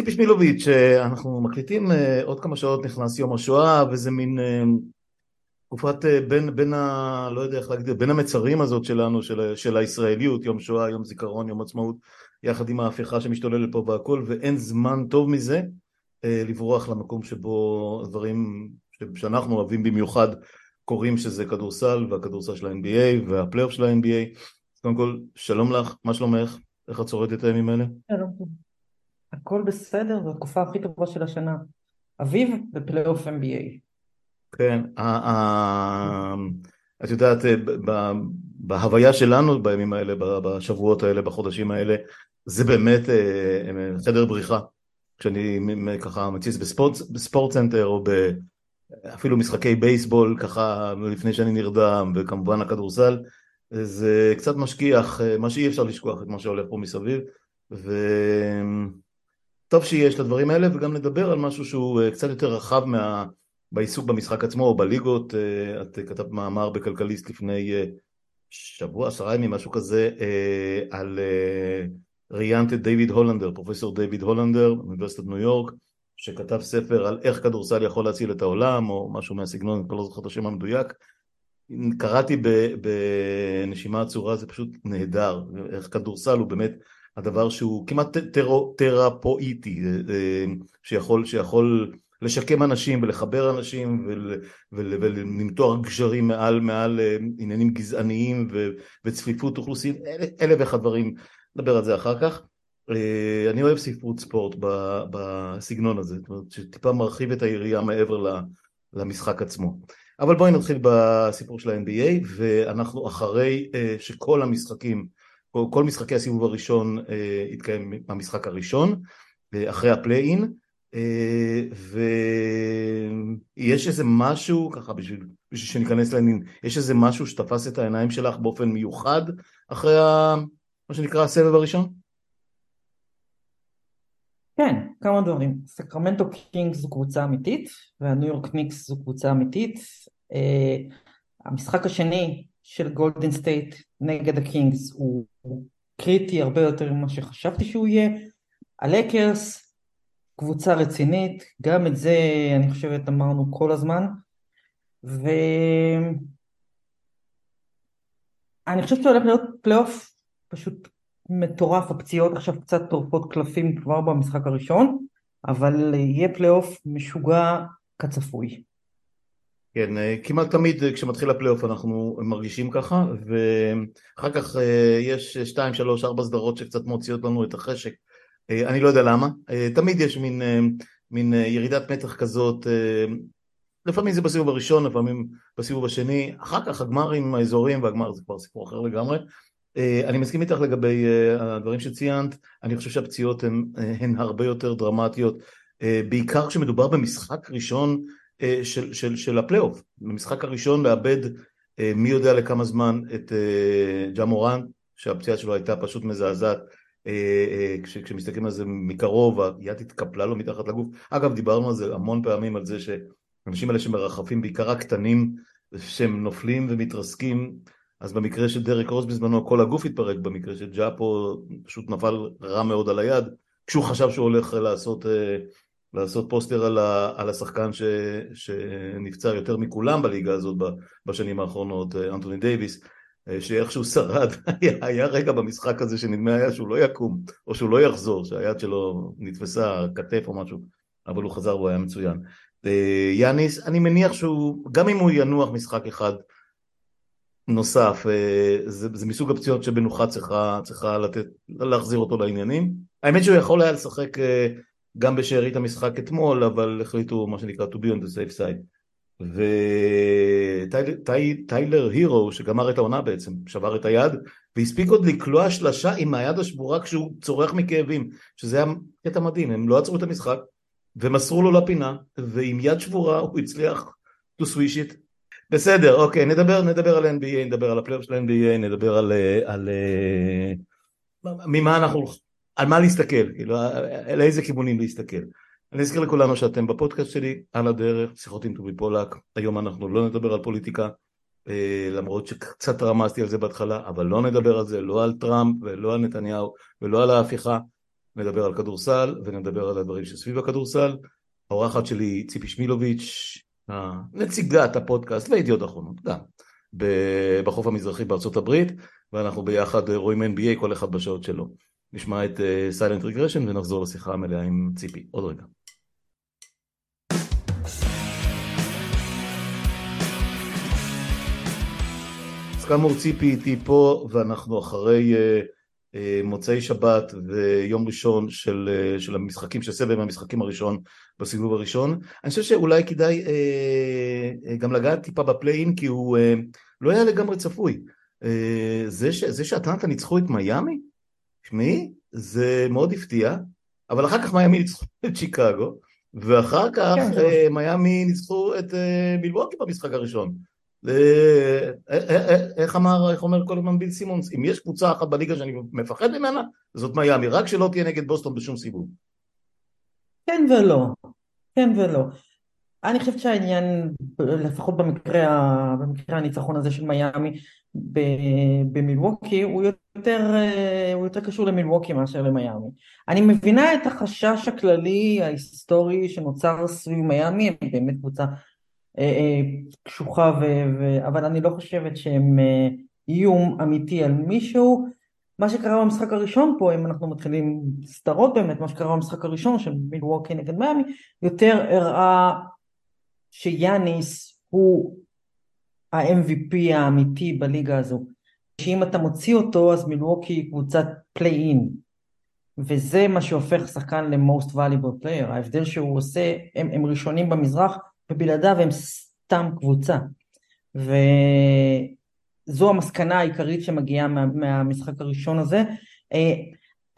ציפי שמילוביץ', אנחנו מקליטים עוד כמה שעות נכנס יום השואה, וזה מין תקופת בין המצרים הזאת שלנו, של הישראליות, יום שואה, יום זיכרון, יום עצמאות, יחד עם ההפיכה שמשתוללת פה בהכל, ואין זמן טוב מזה לברוח למקום שבו דברים שאנחנו אוהבים במיוחד קוראים, שזה כדורסל, והכדורסל של ה-NBA והפלייאוף של ה-NBA. קודם כל, שלום לך, מה שלומך? איך את שורדת את הימים האלה? הכל בסדר, זו התקופה הכי טובה של השנה. אביב בפלייאוף NBA. כן, את יודעת, בהוויה שלנו בימים האלה, בשבועות האלה, בחודשים האלה, זה באמת חדר בריחה. כשאני ככה מציץ בספורט סנטר, או אפילו משחקי בייסבול, ככה לפני שאני נרדם, וכמובן הכדורסל, זה קצת משכיח, מה שאי אפשר לשכוח את מה שהולך פה מסביב, וטוב שיש לדברים האלה, וגם נדבר על משהו שהוא קצת יותר רחב בעיסוק במשחק עצמו, או בליגות. את כתבת מאמר בכלכליסט לפני שבוע, 10 ימים, משהו כזה, על ראיינת את דיוויד הולנדר, פרופסור דיוויד הולנדר, מאוניברסיטת ניו יורק, שכתב ספר על איך כדורסל יכול להציל את העולם, או משהו מהסגנון, אני לא זוכר את השם המדויק. קראתי בנשימה הצורה, זה פשוט נהדר, איך כדורסל הוא באמת הדבר שהוא כמעט תרפואיטי, שיכול לשקם אנשים ולחבר אנשים ולמתוח גשרים מעל עניינים גזעניים וצפיפות אוכלוסין, אלה וחברים, נדבר על זה אחר כך. אני אוהב ספרות ספורט בסגנון הזה, שטיפה מרחיב את העירייה מעבר למשחק עצמו. אבל בואי נתחיל בסיפור של ה-NBA, ואנחנו אחרי שכל המשחקים, כל משחקי הסיבוב הראשון התקיים במשחק הראשון, אחרי הפליין, ויש איזה משהו, ככה בשביל שניכנס לעניין, יש איזה משהו שתפס את העיניים שלך באופן מיוחד, אחרי מה שנקרא הסבב הראשון? כן, כמה דברים. סקרמנטו קינגס זו קבוצה אמיתית, והניו יורק ניקס זו קבוצה אמיתית. המשחק השני של גולדן סטייט נגד הקינגס הוא קריטי הרבה יותר ממה שחשבתי שהוא יהיה. הלקרס, קבוצה רצינית, גם את זה אני חושבת אמרנו כל הזמן. ואני חושבת שהולך להיות פלייאוף פשוט מטורף. הפציעות עכשיו קצת טורפות קלפים כבר במשחק הראשון, אבל יהיה פלייאוף משוגע כצפוי. כן, כמעט תמיד כשמתחיל הפלייאוף אנחנו מרגישים ככה, ואחר כך יש 2, 3, 4 סדרות שקצת מוציאות לנו את החשק, אני לא יודע למה, תמיד יש מין ירידת מתח כזאת, לפעמים זה בסיבוב הראשון, לפעמים בסיבוב השני, אחר כך הגמרים האזוריים, והגמר זה כבר סיפור אחר לגמרי. אני מסכים איתך לגבי הדברים שציינת, אני חושב שהפציעות הן הרבה יותר דרמטיות, בעיקר כשמדובר במשחק ראשון של הפלייאוף, במשחק הראשון לאבד מי יודע לכמה זמן את ג'ה מורן, שהפציעה שלו הייתה פשוט מזעזעת, כשמסתכלים על זה מקרוב, היד התקפלה לו מתחת לגוף. אגב, דיברנו על זה המון פעמים, על זה שאנשים האלה שמרחפים, בעיקר הקטנים, שהם נופלים ומתרסקים, אז במקרה של דרק רוס בזמנו, כל הגוף התפרק, במקרה של ג'אפו, פשוט נפל רע מאוד על היד, כשהוא חשב שהוא הולך לעשות פוסטר על השחקן שנפצע יותר מכולם בליגה הזאת בשנים האחרונות, אנטוני דייביס, שאיכשהו שרד, היה רגע במשחק הזה שנדמה היה שהוא לא יקום, או שהוא לא יחזור, שהיד שלו נתפסה כתף או משהו, אבל הוא חזר והוא היה מצוין. יאניס, אני מניח שהוא, גם אם הוא ינוח משחק אחד, נוסף, זה מסוג הפציעות שבנוחה צריכה להחזיר אותו לעניינים. האמת שהוא יכול היה לשחק גם בשארית המשחק אתמול, אבל החליטו מה שנקרא to be on the safe side. וטיילר הירו, שגמר את העונה בעצם, שבר את היד, והספיק עוד לקלוע שלשה עם היד השבורה כשהוא צורח מכאבים, שזה היה קטע מדהים, הם לא עצרו את המשחק, ומסרו לו לפינה, ועם יד שבורה הוא הצליח to switch it. בסדר, אוקיי, נדבר על NBA, נדבר על הפלייאוף של NBA, נדבר על ממה אנחנו, על מה להסתכל, כאילו, על איזה כיוונים להסתכל. אני אזכיר לכולנו שאתם בפודקאסט שלי, על הדרך, שיחות עם טובי פולק. היום אנחנו לא נדבר על פוליטיקה, למרות שקצת רמזתי על זה בהתחלה, אבל לא נדבר על זה, לא על טראמפ ולא על נתניהו ולא על ההפיכה, נדבר על כדורסל, ונדבר על הדברים שסביב הכדורסל. האורחת שלי ציפי שמילוביץ', נציגת הפודקאסט והידיעות האחרונות, גם, בחוף המזרחי בארצות הברית, ואנחנו ביחד רואים NBA כל אחד בשעות שלו. נשמע את Silent Regression ונחזור לשיחה המלאה עם ציפי. עוד רגע. אז כאמור ציפי איתי פה, ואנחנו אחרי מוצאי שבת ויום ראשון של המשחקים, של סבב המשחקים הראשון בסיבוב הראשון. אני חושב שאולי כדאי גם לגעת טיפה בפליין, כי הוא לא היה לגמרי צפוי. זה שאטלנטה ניצחו את מיאמי, שמי, זה מאוד הפתיע, אבל אחר כך מיאמי ניצחו את שיקגו, ואחר כך מיאמי ניצחו את מילווקי במשחק הראשון. איך אומר כל הזמן ביל סימונס, אם יש קבוצה אחת בליגה שאני מפחד ממנה, זאת מיאמי, רק שלא תהיה נגד בוסטון בשום סיבוב. כן ולא, כן ולא. אני חושבת שהעניין, לפחות במקרה הניצחון הזה של מיאמי במילווקי, הוא יותר קשור למילווקי מאשר למיאמי. אני מבינה את החשש הכללי ההיסטורי שנוצר סביב מיאמי, הם באמת קבוצה קשוחה, אבל אני לא חושבת שהם איום אמיתי על מישהו. מה שקרה במשחק הראשון פה, אם אנחנו מתחילים סתרות באמת, מה שקרה במשחק הראשון של מילווקי נגד מיאמי, יותר הראה שיאניס הוא ה-MVP האמיתי בליגה הזו. שאם אתה מוציא אותו, אז מילווקי היא קבוצת פליי-אין. וזה מה שהופך שחקן ל-most valuable player. ההבדל שהוא עושה, הם ראשונים במזרח, ובלעדיו הם סתם קבוצה. וזו המסקנה העיקרית שמגיעה מהמשחק הראשון הזה.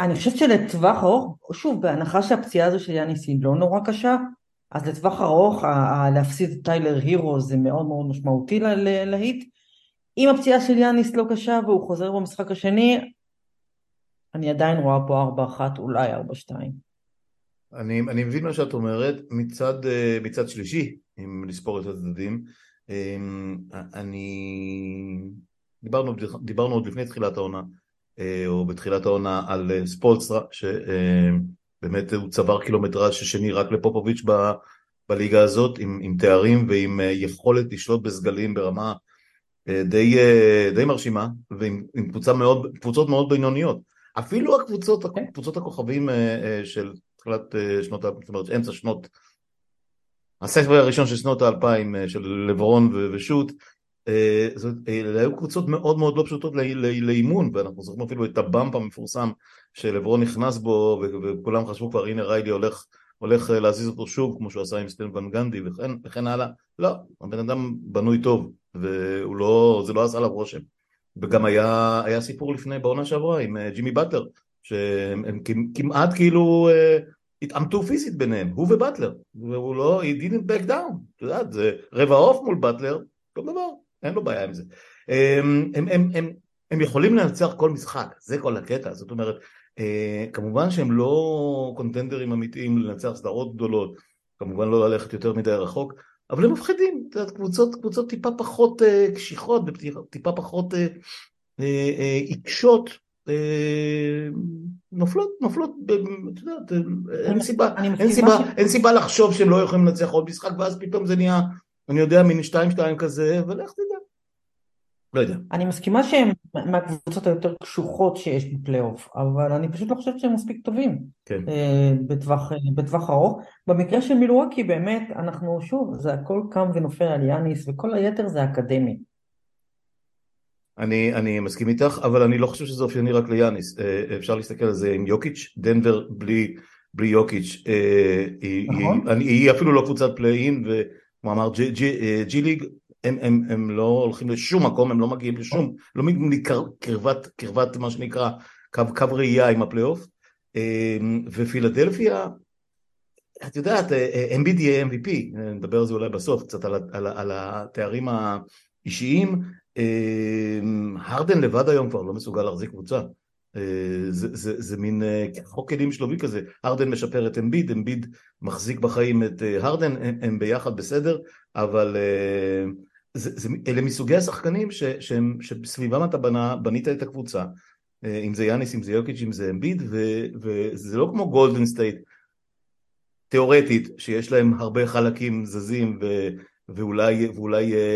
אני חושבת שלטווח ארוך, שוב, בהנחה שהפציעה הזו של יאניס היא לא נורא קשה, אז לטווח ארוך, להפסיד את טיילר הירו זה מאוד מאוד משמעותי להיט. אם הפציעה של יאניס לא קשה והוא חוזר במשחק השני, אני עדיין רואה פה 4-1, אולי 4-2. אני מבין מה שאת אומרת, מצד שלישי, אם לספור את הצדדים, דיברנו עוד לפני תחילת העונה, או בתחילת העונה על ספולסטרה, באמת הוא צבר קילומטרז' ששני רק לפופוביץ' בליגה הזאת, עם תארים ועם יכולת לשלוט בסגלים ברמה די מרשימה, ועם קבוצות מאוד בינוניות. אפילו הקבוצות הכוכבים של תחילת שנות, זאת אומרת, אמצע שנות, הספר הראשון של שנות ה-2000, של לברון ושוט, היו קבוצות מאוד מאוד לא פשוטות לאימון, ואנחנו זוכרים אפילו את הבמפ המפורסם שלברון נכנס בו, וכולם חשבו כבר הנה ריילי הולך להזיז אותו שוב, כמו שהוא עשה עם סטן ון גנדי וכן הלאה. לא, הבן אדם בנוי טוב, וזה לא עשה עליו רושם. וגם היה סיפור לפני בעונה שעברה עם ג'ימי באטלר, שהם כמעט כאילו התאמתו פיזית ביניהם, הוא ובאטלר, והוא לא, he didn't back down, אתה יודעת, זה רבע אוף מול באטלר, כל דבר, אין לו בעיה עם זה. הם יכולים לנצח כל משחק, זה כל הקטע, זאת אומרת, כמובן שהם לא קונטנדרים אמיתיים לנצח סדרות גדולות, כמובן לא ללכת יותר מדי רחוק, אבל הם מפחידים, קבוצות טיפה פחות קשיחות, טיפה פחות עיקשות, נופלות, אתה יודעת, אין סיבה לחשוב שהם לא יכולים לנצח עוד משחק, ואז פתאום זה נהיה, אני יודע, מין 2-2 כזה, ולך תדע. לא יודע. אני מסכימה שהם מהקבוצות היותר קשוחות שיש בפלייאוף, אבל אני פשוט לא חושבת שהם מספיק טובים בטווח ארוך. במקרה של מילווקי, באמת, אנחנו שוב, זה הכל קם ונופל על יאניס, וכל היתר זה אקדמי. אני מסכים איתך, אבל אני לא חושב שזה אופייני רק ליאניס. אפשר להסתכל על זה עם יוקיץ', דנבר בלי יוקיץ'. היא אפילו לא קבוצת פליי-אין, כמו אמר ג'י ליג, הם לא הולכים לשום מקום, הם לא מגיעים לשום, לא מגיעים לקרבת מה שנקרא קו ראייה עם הפלייאוף, ופילדלפיה, את יודעת, MBD MVP, נדבר על זה אולי בסוף, קצת על התארים האישיים, הרדן לבד היום כבר לא מסוגל להחזיק קבוצה, זה מין חוקדים שלובי כזה, הרדן משפר את אמביד, אמביד מחזיק בחיים את הרדן, הם ביחד בסדר, אבל אלה מסוגי השחקנים שסביבם אתה בנית את הקבוצה, אם זה יאניס, אם זה יוקיץ', אם זה אמביד, וזה לא כמו גולדן סטייט, תיאורטית, שיש להם הרבה חלקים זזים, ואולי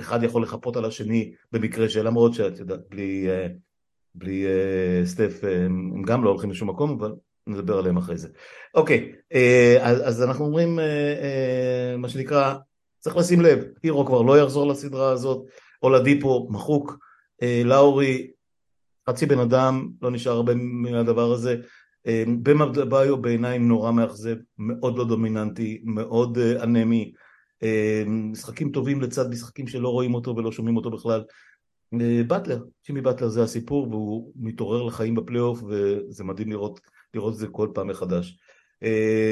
אחד יכול לחפות על השני, במקרה של למרות שאת יודעת, בלי סטף, הם גם לא הולכים לשום מקום, אבל נדבר עליהם אחרי זה. אוקיי, אז אנחנו אומרים, מה שנקרא, צריך לשים לב, הירו כבר לא יחזור לסדרה הזאת, אולדיפו מחוק, לאורי, חצי בן אדם, לא נשאר הרבה מהדבר הזה, במבדביו בעיניים נורא מאכזב, מאוד לא דומיננטי, מאוד אנמי, משחקים טובים לצד משחקים שלא רואים אותו ולא שומעים אותו בכלל, באטלר, שימי באטלר זה הסיפור, והוא מתעורר לחיים בפלייאוף, וזה מדהים לראות את זה כל פעם מחדש.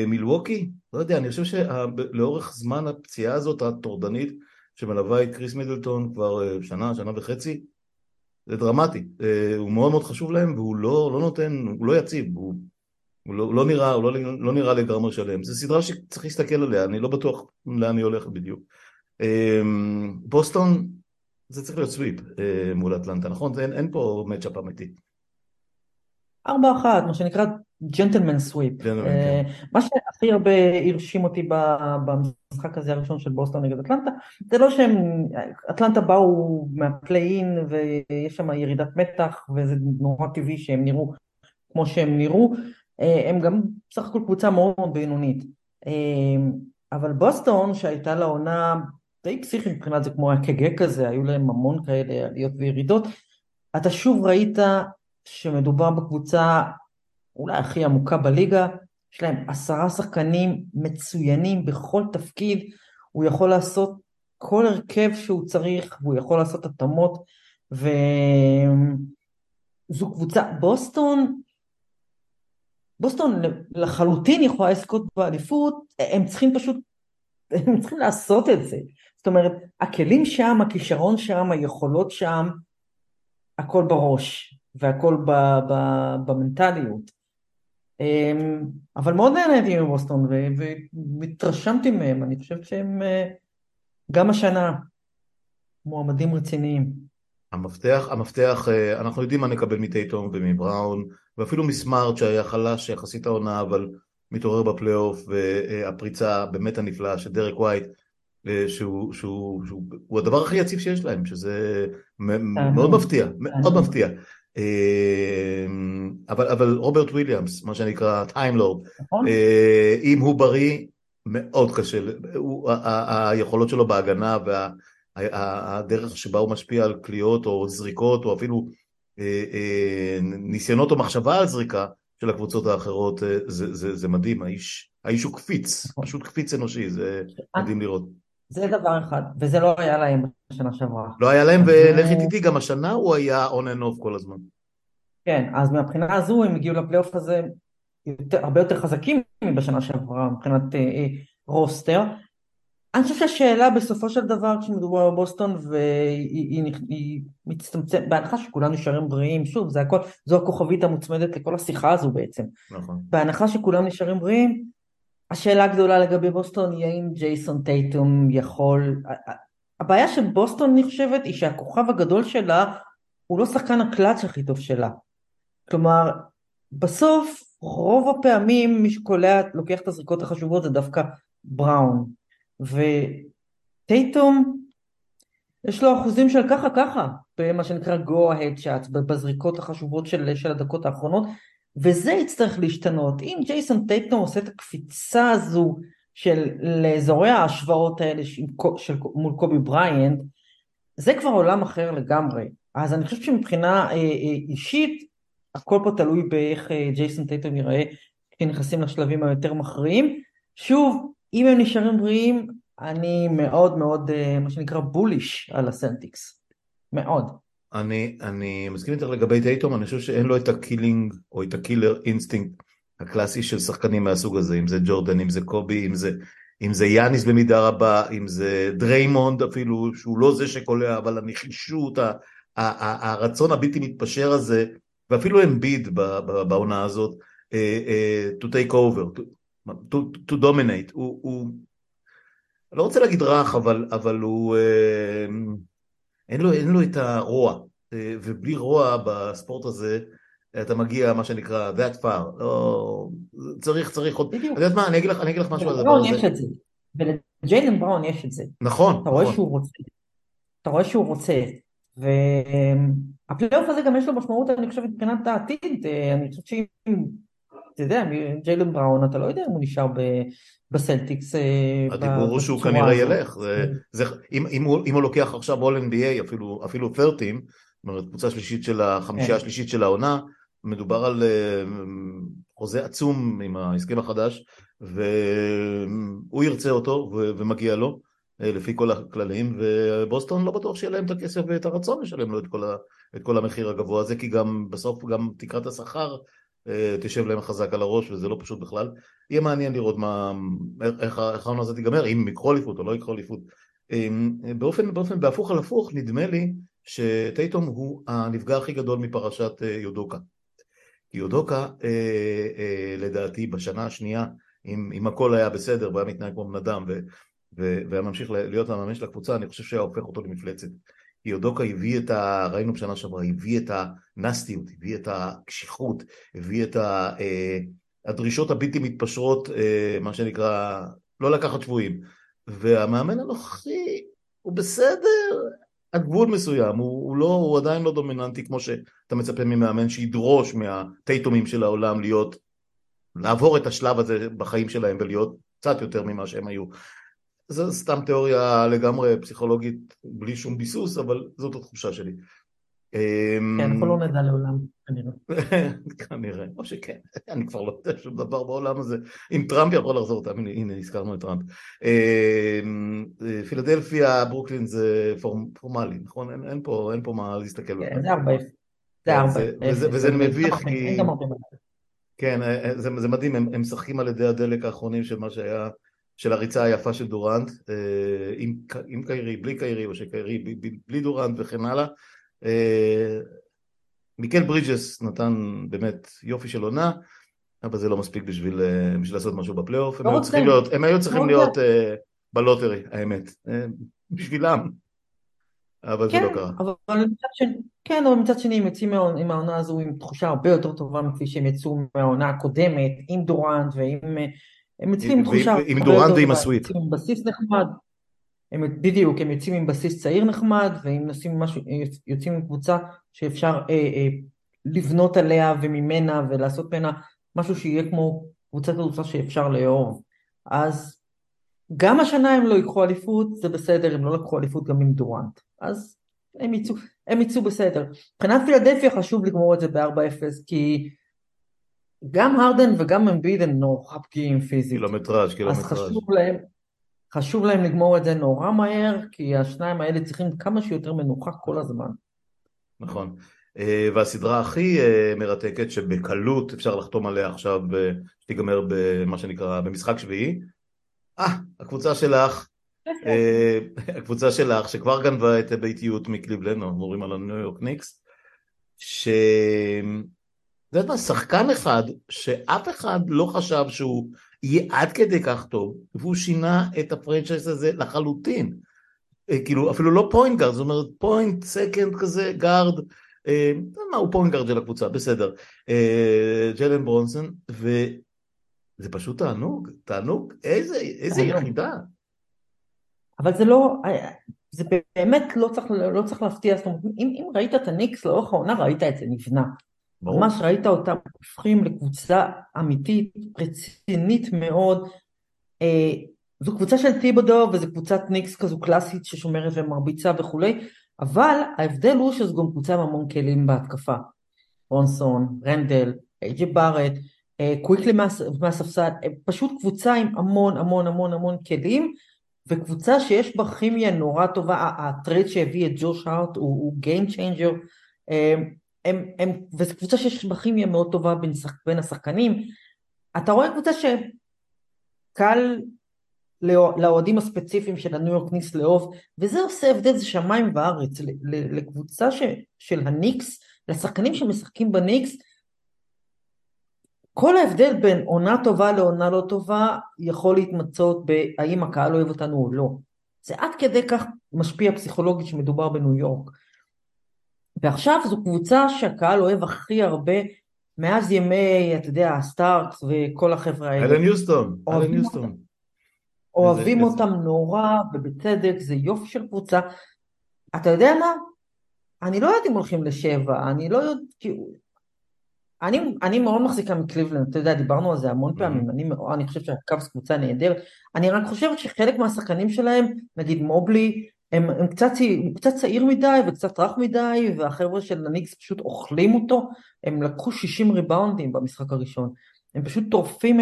מילווקי, לא יודע, אני חושב שלאורך זמן הפציעה הזאת, הטורדנית, שמלווה את קריס מידלטון כבר שנה וחצי, זה דרמטי, הוא מאוד מאוד חשוב להם, והוא לא נותן, הוא לא יציב, הוא לא נראה לגרמר שלהם, זו סדרה שצריך להסתכל עליה, אני לא בטוח לאן היא הולכת בדיוק. בוסטון, זה צריך להיות סוויפ מול אטלנטה, נכון? אין פה מצ'אפ אמיתי. 4-1, מה שנקרא ג'נטלמן סוויפ. מה שהכי הרבה הרשים אותי במשחק הזה הראשון של בוסטון נגד אטלנטה, זה לא שאטלנטה באו מהפליין ויש שם ירידת מתח וזה נורא טבעי שהם נראו כמו שהם נראו, הם גם בסך הכל קבוצה מאוד בינונית. אבל בוסטון שהייתה לעונה די פסיכית מבחינת זה כמו הקגה כזה, היו להם המון כאלה עליות וירידות, אתה שוב ראית שמדובר בקבוצה אולי הכי עמוקה בליגה, יש להם 10 שחקנים מצוינים בכל תפקיד, הוא יכול לעשות כל הרכב שהוא צריך, והוא יכול לעשות התאמות, וזו קבוצה, בוסטון לחלוטין יכולה לעסקות בעדיפות, הם צריכים לעשות את זה, זאת אומרת, הכלים שם, הכישרון שם, היכולות שם, הכל בראש, והכל במנטליות, אבל מאוד נהניתי מבוסטון, והתרשמתי מהם, אני חושבת שהם גם השנה מועמדים רציניים. המפתח, אנחנו יודעים מה נקבל מטייטום ומבראון, ואפילו מסמארט שהיה חלש יחסית העונה, אבל מתעורר בפלייאוף, והפריצה באמת הנפלאה של דרק ווייט, שהוא הדבר הכי יציב שיש להם, שזה מאוד מפתיע, מאוד מפתיע. אבל רוברט וויליאמס, מה שנקרא טיימלורד, אם הוא בריא, מאוד קשה, היכולות שלו בהגנה, והדרך שבה הוא משפיע על קליעות או זריקות, או אפילו ניסיונות או מחשבה על זריקה, של הקבוצות האחרות, זה מדהים, האיש הוא קפיץ, פשוט קפיץ אנושי, זה מדהים לראות. זה דבר אחד, וזה לא היה להם בשנה שעברה. לא היה להם, ולכי תיתי גם השנה, הוא היה on and off כל הזמן. כן, אז מהבחינה הזו, הם הגיעו לפלייאוף הזה, הרבה יותר חזקים מבשנה שעברה, מבחינת רוסטר. אני חושב שהשאלה בסופו של דבר, כשמדובר בבוסטון, והיא מצטמצמת, בהנחה שכולם נשארים בריאים, שוב, זה הכל, זו הכוכבית המוצמדת לכל השיחה הזו בעצם. נכון. בהנחה שכולם נשארים בריאים, השאלה הגדולה לגבי בוסטון היא האם ג'ייסון טייטום יכול... הבעיה של בוסטון, אני חושבת, היא שהכוכב הגדול שלה, הוא לא שחקן הקלאץ' הכי טוב שלה. כלומר, בסוף, רוב הפעמים, מי שקולע, לוקח את הזריקות החשובות, זה דווקא בראון. וטייטום יש לו אחוזים של ככה במה שנקרא go-ahead shots בזריקות החשובות של הדקות האחרונות, וזה יצטרך להשתנות. אם ג'ייסון טייטום עושה את הקפיצה הזו של לאזורי ההשוואות האלה מול קובי בריינט, זה כבר עולם אחר לגמרי. אז אני חושב שמבחינה אישית הכל פה תלוי באיך ג'ייסון טייטום ייראה כשנכנסים לשלבים היותר מכריעים. שוב, אם הם נשארים בריאים, אני מאוד מאוד, מה שנקרא, בוליש על הסנטיקס. מאוד. אני מסכים איתך לגבי טייטום, אני חושב שאין לו את הקילינג, או את הקילר אינסטינקט הקלאסי של שחקנים מהסוג הזה, אם זה ג'ורדן, אם זה קובי, אם זה יאניס במידה רבה, אם זה דריימונד אפילו, שהוא לא זה שקולע, אבל הנחישות, הרצון הבלתי מתפשר הזה, ואפילו אמביד בעונה הזאת, to take over, to dominate, הוא לא רוצה להגיד רך, אבל הוא אין לו את הרוע, ובלי רוע בספורט הזה אתה מגיע, מה שנקרא, that far, לא, צריך עוד, אני יודעת מה, אני אגיד לך משהו על הדבר הזה. יש את זה, ולג'יילן בראון יש את זה. נכון. אתה רואה שהוא רוצה, והפלייאוף הזה גם יש לו משמעות, אני חושבת, מבחינת העתיד, אני חושבת שאם, אתה יודע, ג'יילן בראון, אתה לא יודע אם הוא נשאר בסלטיקס. הדיבור הוא שהוא כנראה ילך, אם הוא לוקח עכשיו All-NBA, אפילו 30, קבוצה שלישית של החמישה השלישית של העונה, מדובר על חוזה עצום עם ההסכם החדש, והוא ירצה אותו ומגיע לו, לפי כל הכללים, ובוסטון לא בטוח שיהיה להם את הכסף ואת הרצון לשלם לו את כל המחיר הגבוה הזה, כי גם בסוף גם תקרת השכר תשב להם חזק על הראש, וזה לא פשוט בכלל. יהיה מעניין לראות איך העונה הזאת תיגמר, אם יקחו אליפות או לא יקחו אליפות. בהפוך על הפוך, נדמה לי שטייטום הוא הנפגע הכי גדול מפרשת יודוקה. יודוקה, לדעתי, בשנה השנייה, אם הכל היה בסדר, והיה מתנהג כמו בן אדם, והיה ממשיך להיות המאמן של הקבוצה, אני חושב שהיה הופך אותו למפלצת. יודוקה הביא את ה... ראינו בשנה שעברה, הביא את הנסטיות, הביא את הקשיחות, הביא את הדרישות הבלתי מתפשרות, מה שנקרא, לא לקחת שבויים. והמאמן הנוכחי, הוא בסדר... הגבול מסוים, הוא עדיין לא דומיננטי, כמו שאתה מצפה ממאמן שידרוש מהטייטומים של העולם להיות, לעבור את השלב הזה בחיים שלהם ולהיות קצת יותר ממה שהם היו. זו סתם תיאוריה לגמרי פסיכולוגית, בלי שום ביסוס, אבל זאת התחושה שלי. כן, אנחנו לא נדע לעולם, כנראה. כנראה, או שכן, אני כבר לא יודע שום דבר בעולם הזה. אם טראמפ יכול לחזור, הנה, הזכרנו את טראמפ. פילדלפיה, ברוקלין זה פורמלי, נכון? אין פה מה להסתכל. זה 40. זה 40. וזה מביך כי... כן, זה מדהים, הם משחקים על ידי הדלק האחרונים של מה שהיה, של הריצה היפה של דורנט, עם קיירי, בלי קיירי, או שקיירי, בלי דורנט וכן הלאה. מיקל ברידג'ס נתן באמת יופי של עונה, אבל זה לא מספיק בשביל לעשות משהו בפלייאוף. הם היו צריכים להיות בלוטרי, האמת, בשבילם, אבל זה לא קרה. כן, אבל מצד שני, הם יוצאים עם העונה הזו עם תחושה הרבה יותר טובה מכפי שהם יצאו מהעונה הקודמת, עם דורנט ועם... הם יוצאים עם תחושה... עם דורנט ועם הסוויט. עם בסיס נחמד. בדיוק, הם יוצאים עם בסיס צעיר נחמד, והם יוצאים עם קבוצה שאפשר לבנות עליה וממנה, ולעשות ממנה משהו שיהיה כמו קבוצת קבוצה שאפשר לאהוב. אז גם השנה הם לא יקחו אליפות, זה בסדר, הם לא לקחו אליפות גם עם דורנט. אז הם יצאו בסדר. מבחינת פילדלפיה חשוב לגמור את זה ב-4-0, כי גם הרדן וגם אמביד הם נורא פגיעים פיזית. קילומטראז'. אז חשוב להם לגמור את זה נורא מהר, כי השניים האלה צריכים כמה שיותר מנוחה כל הזמן. נכון. והסדרה הכי מרתקת שבקלות אפשר לחתום עליה עכשיו, שתיגמר במה שנקרא במשחק שביעי. הקבוצה שלך שכבר גנבה את הביתיות מקליבלנד, מורים על הניו יורק ניקס, זאת אומרת, שחקן אחד שאף אחד לא חשב שהוא יהיה עד כדי כך טוב, והוא שינה את הפרנצ'ייס הזה לחלוטין. כאילו, אפילו לא פוינט גארד, זאת אומרת, פוינט סקנד כזה, גארד, מה הוא פוינט גארד של הקבוצה, בסדר. ג'לן ברונסון, וזה פשוט תענוג, איזה יחידה. אבל זה לא, זה באמת לא צריך להפתיע, זאת אומרת, אם ראית את הניקס לאורך העונה, ראית את זה נבנה. ממש ראית אותם הופכים לקבוצה אמיתית, רצינית מאוד. זו קבוצה של טיבודו, וזו קבוצת ניקס כזו קלאסית ששומרת ומרביצה וכולי, אבל ההבדל הוא שזו גם קבוצה עם המון כלים בהתקפה. רונסון, רנדל, אייג'י בארט, קוויקלי מהספסל, פשוט קבוצה עם המון המון המון המון כלים, וקבוצה שיש בה כימיה נורא טובה. הטרייד שהביא את ג'וש הארט הוא גיים צ'יינג'ר, וזו קבוצה שיש בה כימיה מאוד טובה בין השחקנים. אתה רואה קבוצה שקל לאוהדים הספציפיים של הניו יורק ניקס לאהוב, וזה עושה הבדל, זה שמיים וארץ, לקבוצה של הניקס, לשחקנים שמשחקים בניקס. כל ההבדל בין עונה טובה לעונה לא טובה יכול להתמצות בהאם הקהל אוהב אותנו או לא. זה עד כדי כך משפיע פסיכולוגית שמדובר בניו יורק. ועכשיו זו קבוצה שהקהל אוהב הכי הרבה, מאז ימי, אתה יודע, הסטארק וכל החברה האלה. אלן יוסטון, אלן יוסטון. אוהבים אותם נורא, ובצדק, זה יופי של קבוצה. אתה יודע מה? אני לא יודעת אם הולכים לשבע, אני לא יודעת, כאילו... אני מאוד מחזיקה מקליבלנד, אתה יודע, דיברנו על זה המון פעמים, אני חושב שהקאבס קבוצה נהדר, אני רק חושבת שחלק מהשחקנים שלהם, נגיד מובלי, הם קצת צעיר מדי וקצת רך מדי, והחבר'ה של ניקס פשוט אוכלים אותו, הם לקחו 60 ריבאונדים במשחק הראשון, הם פשוט טורפים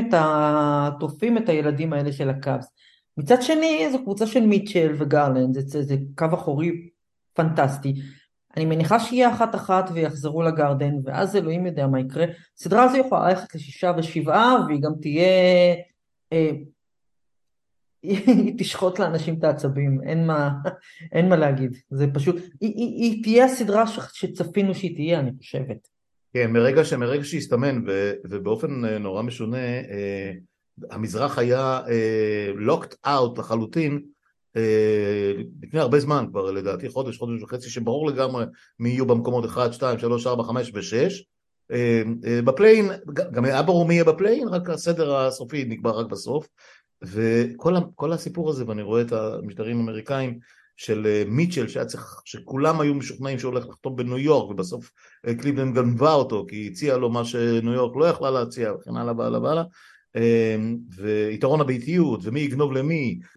את הילדים האלה של הקאבס. מצד שני, זו קבוצה של מיטשל וגרלנד, זה קו אחורי פנטסטי, אני מניחה שיהיה אחת ויחזרו לגרדן, ואז אלוהים יודע מה יקרה. סדרה הזו יכולה ללכת ל6 ו7, והיא גם תהיה... היא תשחוט לאנשים את העצבים, אין מה להגיד. זה פשוט... היא תהיה הסדרה שצפינו שהיא תהיה, אני חושבת. כן, מרגע שהסתמן, ובאופן נורא משונה, המזרח היה locked out לחלוטין, לפני הרבה זמן כבר, לדעתי חודש וחצי, שברור לגמרי מי יהיו במקומות 1, 2, 3, 4, 5 ו6 בפליין, גם היה ברור מי יהיה בפליין, רק הסדר הסופי נקבע רק בסוף, וכל הסיפור הזה, ואני רואה את המשדרים האמריקאים של מיטשל, שכולם היו משוכנעים שהולך לחתום בניו יורק, ובסוף קליבלנד גנבה אותו, כי היא הציעה לו מה שניו יורק לא יכלה להציע, וכן הלאה והלאה, ויתרון הביתיות, ומי יגנוב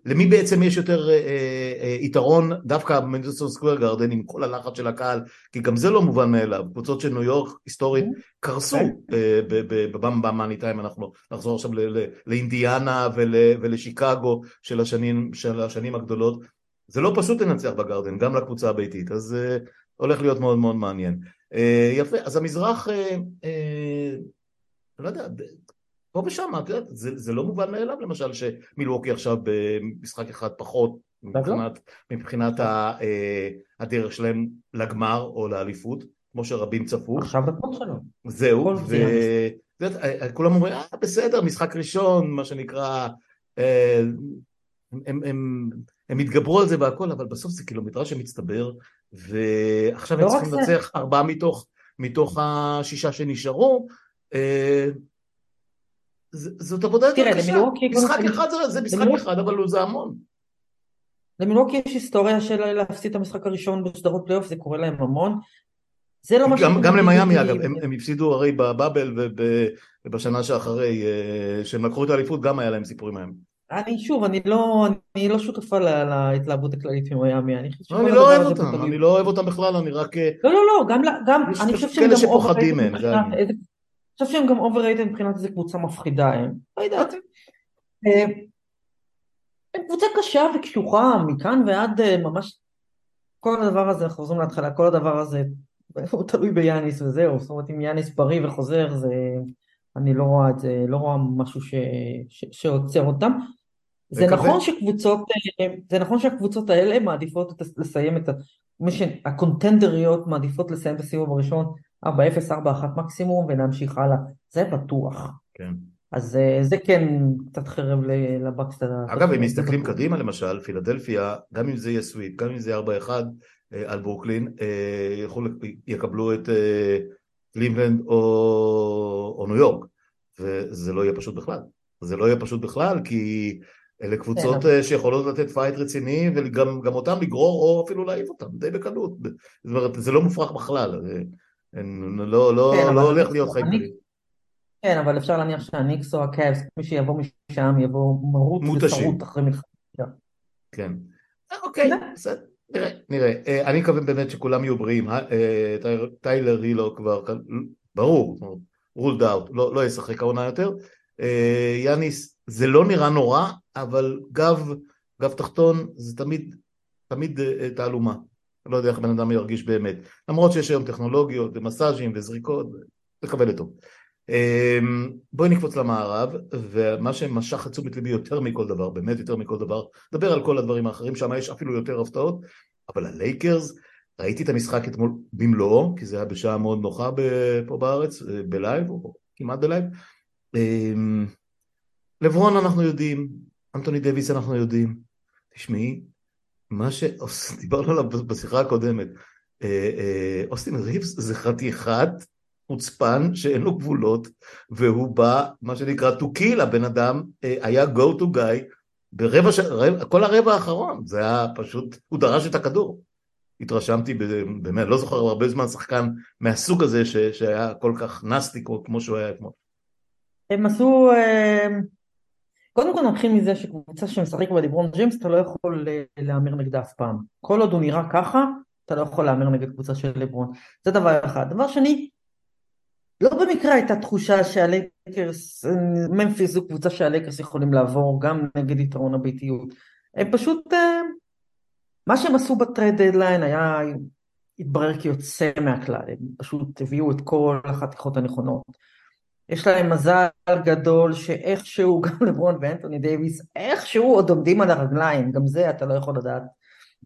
למי בעצם יש יותר יתרון, דווקא מדיסון סקוור גארדן עם כל הלחץ של הקהל, כי גם זה לא מובן מאליו, קבוצות של ניו יורק היסטורית קרסו במאני טיים, אנחנו נחזור עכשיו לאינדיאנה ולשיקגו של השנים הגדולות, זה לא פשוט לנצח בגארדן, גם לקבוצה הביתית, אז הולך להיות מאוד מאוד מעניין. יפה, אז המזרח, לא יודע, פה ושם, זה לא מובן מאליו, למשל שמילווקי עכשיו במשחק אחד פחות, מבחינת הדרך שלהם לגמר או לאליפות, כמו שרבים צפו. עכשיו הכל שלו. זהו, וכולם אומרים, בסדר, משחק ראשון, מה שנקרא, הם התגברו על זה והכל, אבל בסוף זה קילומטרה שמצטבר, ועכשיו הם צריכים לנצח 4 מתוך 6 שנשארו, זאת עבודה יותר קשה, משחק אחד זה משחק אחד, אבל זה המון. למילווקי יש היסטוריה של להפסיד את המשחק הראשון בסדרות פלייאוף, זה קורה להם המון. גם למיאמי אגב, הם הפסידו הרי בבאבל ובשנה שאחרי, שהם לקחו את האליפות, גם היה להם סיפורים מהם. אני לא שותפה להתלהבות הכללית ממיאמי, אני לא אוהב אותם, אני לא אוהב אותם בכלל, אני רק... לא, גם... אני חושב שהם גם אוהבים מהם, זה אני. אני חושב שהם גם אובררייטד מבחינת איזו קבוצה מפחידה, הם לא יודעת. הם קבוצה קשה וקשוחה, מכאן ועד ממש, כל הדבר הזה, אנחנו חוזרים להתחלה, כל הדבר הזה, הוא תלוי ביאניס וזהו, זאת אומרת, אם יאניס בריא וחוזר, אני לא רואה משהו שעוצר אותם. זה נכון שהקבוצות האלה מעדיפות לסיים את, הקונטנדריות מעדיפות לסיים את הסיבוב הראשון, 4-0-4-1 מקסימום, ונמשיך הלאה. זה בטוח. כן. אז זה כן קצת חרב לבקס. אגב, אם מסתכלים קדימה, למשל, פילדלפיה, גם אם זה יהיה סוויפ, גם אם זה 4-1 על ברוקלין, יקבלו את קליבלנד או ניו יורק, וזה לא יהיה פשוט בכלל. זה לא יהיה פשוט בכלל, כי אלה קבוצות שיכולות לתת פייט רציני, וגם אותם לגרור, או אפילו להעיף אותם, די בקלות. זאת אומרת, זה לא מופרך בכלל. לא הולך להיות חיים קלים. כן, אבל אפשר להניח שהניקס או הקאבס, מי שיבוא משם, יבוא מרוט ושרוט אחרי מלחמת. כן. אוקיי, נראה. אני מקווה באמת שכולם יהיו בריאים. טיילר הילו כבר, ברור, רולד אאוט, לא ישחק העונה יותר. יאניס, זה לא נראה נורא, אבל גב תחתון זה תמיד תעלומה. לא יודע איך בן אדם ירגיש באמת, למרות שיש היום טכנולוגיות ומסאז'ים וזריקות, לקבל אותו. בואי נקפוץ למערב, ומה שמשך את תשומת ליבי יותר מכל דבר, באמת יותר מכל דבר, דבר על כל הדברים האחרים, שם יש אפילו יותר הפתעות, אבל הלייקרס, ראיתי את המשחק אתמול במלואו, כי זה היה בשעה מאוד נוחה פה בארץ, בלייב, או כמעט בלייב. לברון אנחנו יודעים, אנטוני דוויס אנחנו יודעים, תשמעי, מה שדיברנו עליו בשיחה הקודמת, אוסטין ריבס זה חתיכת חוצפן שאין לו גבולות, והוא בא, מה שנקרא, תוקיל, הבן אדם היה go to guy, ברבע, כל הרבע האחרון, זה היה פשוט, הוא דרש את הכדור. התרשמתי, באמת, לא זוכר הרבה זמן שחקן מהסוג הזה, שהיה כל כך נסטיק, כמו שהוא היה אתמול. הם עשו, קודם כל נתחיל מזה שקבוצה שמשחק בליברון ג'יימס, אתה לא יכול להאמר נגדה אף פעם. כל עוד הוא נראה ככה, אתה לא יכול להאמר נגד קבוצה של לברון. זה דבר אחד. דבר שני, לא במקרה הייתה תחושה שהלייקרס, ממפיס זו קבוצה שהלייקרס יכולים לעבור גם נגד יתרון הביתיות. הם פשוט, מה שהם עשו בטרייד דדליין היה, התברר כיוצא מהכלל. הם פשוט הביאו את כל החתיכות הנכונות. יש להם מזל גדול שאיכשהו, גם לברון ואנטוני דייביס, איכשהו עוד עומדים על הרגליים. גם זה אתה לא יכול לדעת.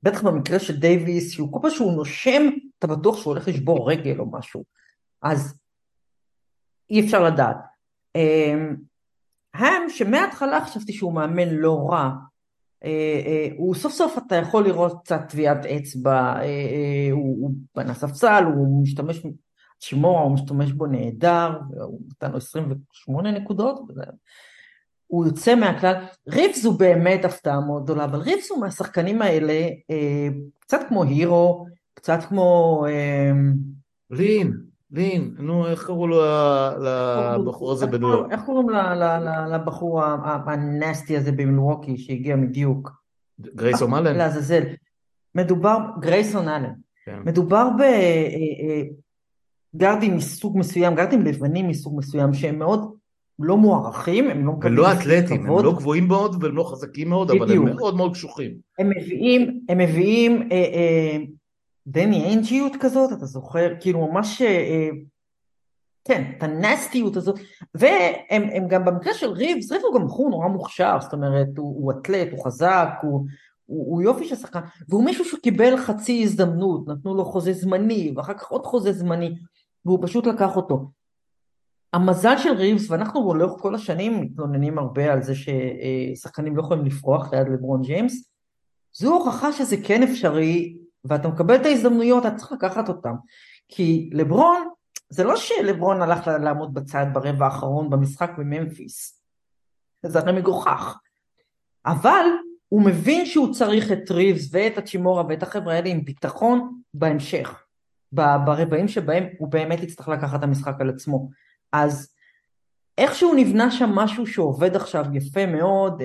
בטח במקרה של דייביס, שהוא כל פעם שהוא נושם, אתה בטוח שהוא הולך לשבור רגל או משהו. אז אי אפשר לדעת. הם שמההתחלה חשבתי שהוא מאמן לא רע, הוא סוף סוף אתה יכול לראות קצת טביעת אצבע, הוא בנה ספסל, הוא משתמש, שימור, הוא משתמש בו נהדר, הוא נתן לו 28 נקודות, הוא יוצא מהכלל. ריבס הוא באמת הפתעה מאוד גדולה, אבל ריבס הוא מהשחקנים האלה, קצת כמו הירו, קצת כמו... לין, נו, איך קראו לו לבחור הזה בניו? איך קוראים לבחור הנסטי הזה במילווקי, שהגיע מדיוק? גרייסון אלן? לעזאזל. מדובר, גרייסון אלן. מדובר בגרדים מסוג מסוים, גרדים לבנים מסוג מסוים, שהם מאוד... לא מוערכים, הם לא מקבלים ולא אתלטים, הם לא גבוהים מאוד ולא חזקים מאוד, אבל הם מאוד מאוד קשוחים. הם מביאים דני אינג'יות כזאת, אתה זוכר, כאילו ממש, כן, את הנסטיות הזאת, והם גם במקרה של ריבס, ריבס הוא גם בחור נורא מוכשר, זאת אומרת, הוא אתלט, הוא חזק, הוא יופי של שחקן, והוא מישהו שקיבל חצי הזדמנות, נתנו לו חוזה זמני, ואחר כך עוד חוזה זמני, והוא פשוט לקח אותו. המזל של ריבס, ואנחנו הולך כל השנים מתלוננים הרבה על זה ששחקנים לא יכולים לפרוח ליד לברון ג'יימס, זו הוכחה שזה כן אפשרי, ואתה מקבל את ההזדמנויות, אתה צריך לקחת אותם. כי לברון, זה לא שלברון הלך לעמוד בצד ברבע האחרון במשחק בממפיס, זה הרי מגוחך, אבל הוא מבין שהוא צריך את ריבס ואת הצ'ימורה ואת החברה האלה עם ביטחון בהמשך, ברבעים שבהם הוא באמת יצטרך לקחת את המשחק על עצמו. אז איכשהו נבנה שם משהו שעובד עכשיו יפה מאוד,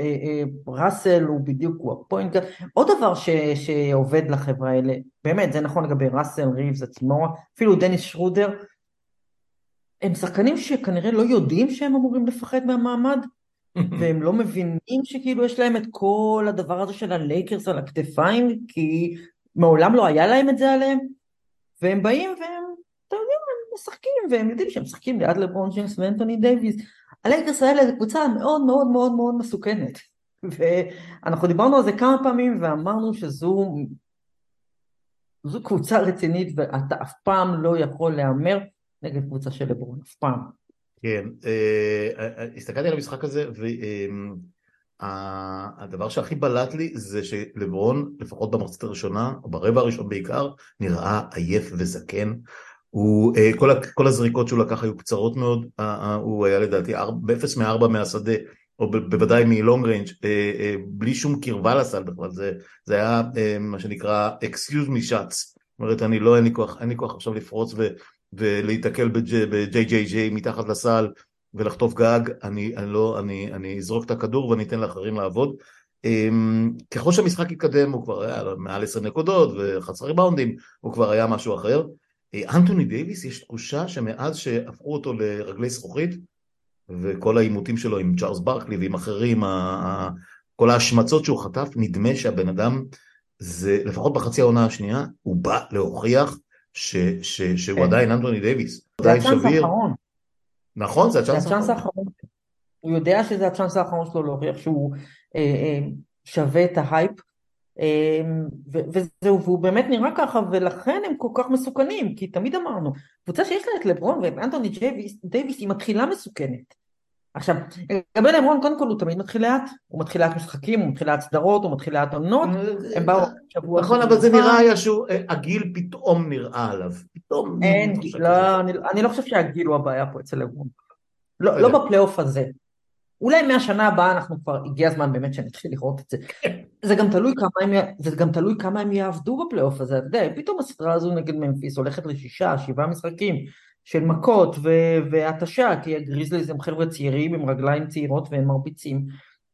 ראסל הוא בדיוק הוא הפוינט, עוד דבר שעובד לחברה האלה, באמת זה נכון לגבי ראסל, ריבס, עצמו, אפילו דניס שרודר, הם שחקנים שכנראה לא יודעים שהם אמורים לפחד מהמעמד, והם לא מבינים שכאילו יש להם את כל הדבר הזה של הלייקרס על הכתפיים, כי מעולם לא היה להם את זה עליהם, והם באים והם, אתה יודע, משחקים, והם יודעים שהם משחקים ליד לברון ג'יימס ואנטוני דייביס. הלייקרס האלה זה קבוצה מאוד מאוד מאוד מאוד מסוכנת, ואנחנו דיברנו על זה כמה פעמים ואמרנו שזו קבוצה רצינית, ואתה אף פעם לא יכול להאמר נגד קבוצה של לברון, אף פעם. כן, הסתכלתי על המשחק הזה, והדבר שהכי בלט לי זה שלברון, לפחות במחצית הראשונה או ברבע הראשון בעיקר, נראה עייף וזקן. כל הזריקות שהוא לקח היו קצרות מאוד, הוא היה לדעתי ב-0 מ-4 מהשדה, או בוודאי מלונג ריינג', בלי שום קרבה לסל בכלל, זה היה מה שנקרא excuse me shots, זאת אומרת אני לא, אין לי כוח עכשיו לפרוץ ולהיתקל ב-JJJ מתחת לסל ולחטוף גג, אני אזרוק את הכדור ואני אתן לאחרים לעבוד. ככל שהמשחק התקדם הוא כבר היה מעל 10 נקודות ו11 ריבאונדים, הוא כבר היה משהו אחר. אנטוני דייביס יש תחושה שמאז שהפכו אותו לרגלי זכוכית, וכל האימותים שלו עם צ'ארלס ברקלי ועם אחרים, כל ההשמצות שהוא חטף, נדמה שהבן אדם, זה, לפחות בחצי העונה השנייה, הוא בא להוכיח שהוא עדיין אנטוני דייביס. זה הצ'אנס האחרון. נכון, זה הצ'אנס האחרון. הוא יודע שזה הצ'אנס האחרון שלו להוכיח שהוא שווה את ההייפ, וזהו, והוא באמת נראה ככה, ולכן הם כל כך מסוכנים, כי תמיד אמרנו, קבוצה שיש לה את לברון ואנטוני דייביס, היא מתחילה מסוכנת, עכשיו, לגבי נמרון, קודם כל הוא תמיד מתחיל לאט, הוא מתחיל לאט משחקים, הוא מתחיל לאט סדרות, הוא מתחיל לאט עונות, הם באו שבוע... נכון, אבל זה נראה היה שהוא, הגיל פתאום נראה עליו, פתאום... אין, אני לא חושב שהגיל הוא הבעיה פה אצל נמרון, לא בפלייאוף הזה. אולי מהשנה הבאה אנחנו כבר, הגיע הזמן באמת שנתחיל לראות את זה. זה גם תלוי כמה הם יעבדו בפלייאוף הזה, אתה יודע, פתאום הסדרה הזו נגד ממפיס הולכת לשישה, שבעה משחקים, של מכות והתשה, כי הגריזליז הם חבר'ה צעירים, עם רגליים צעירות והם מרביצים,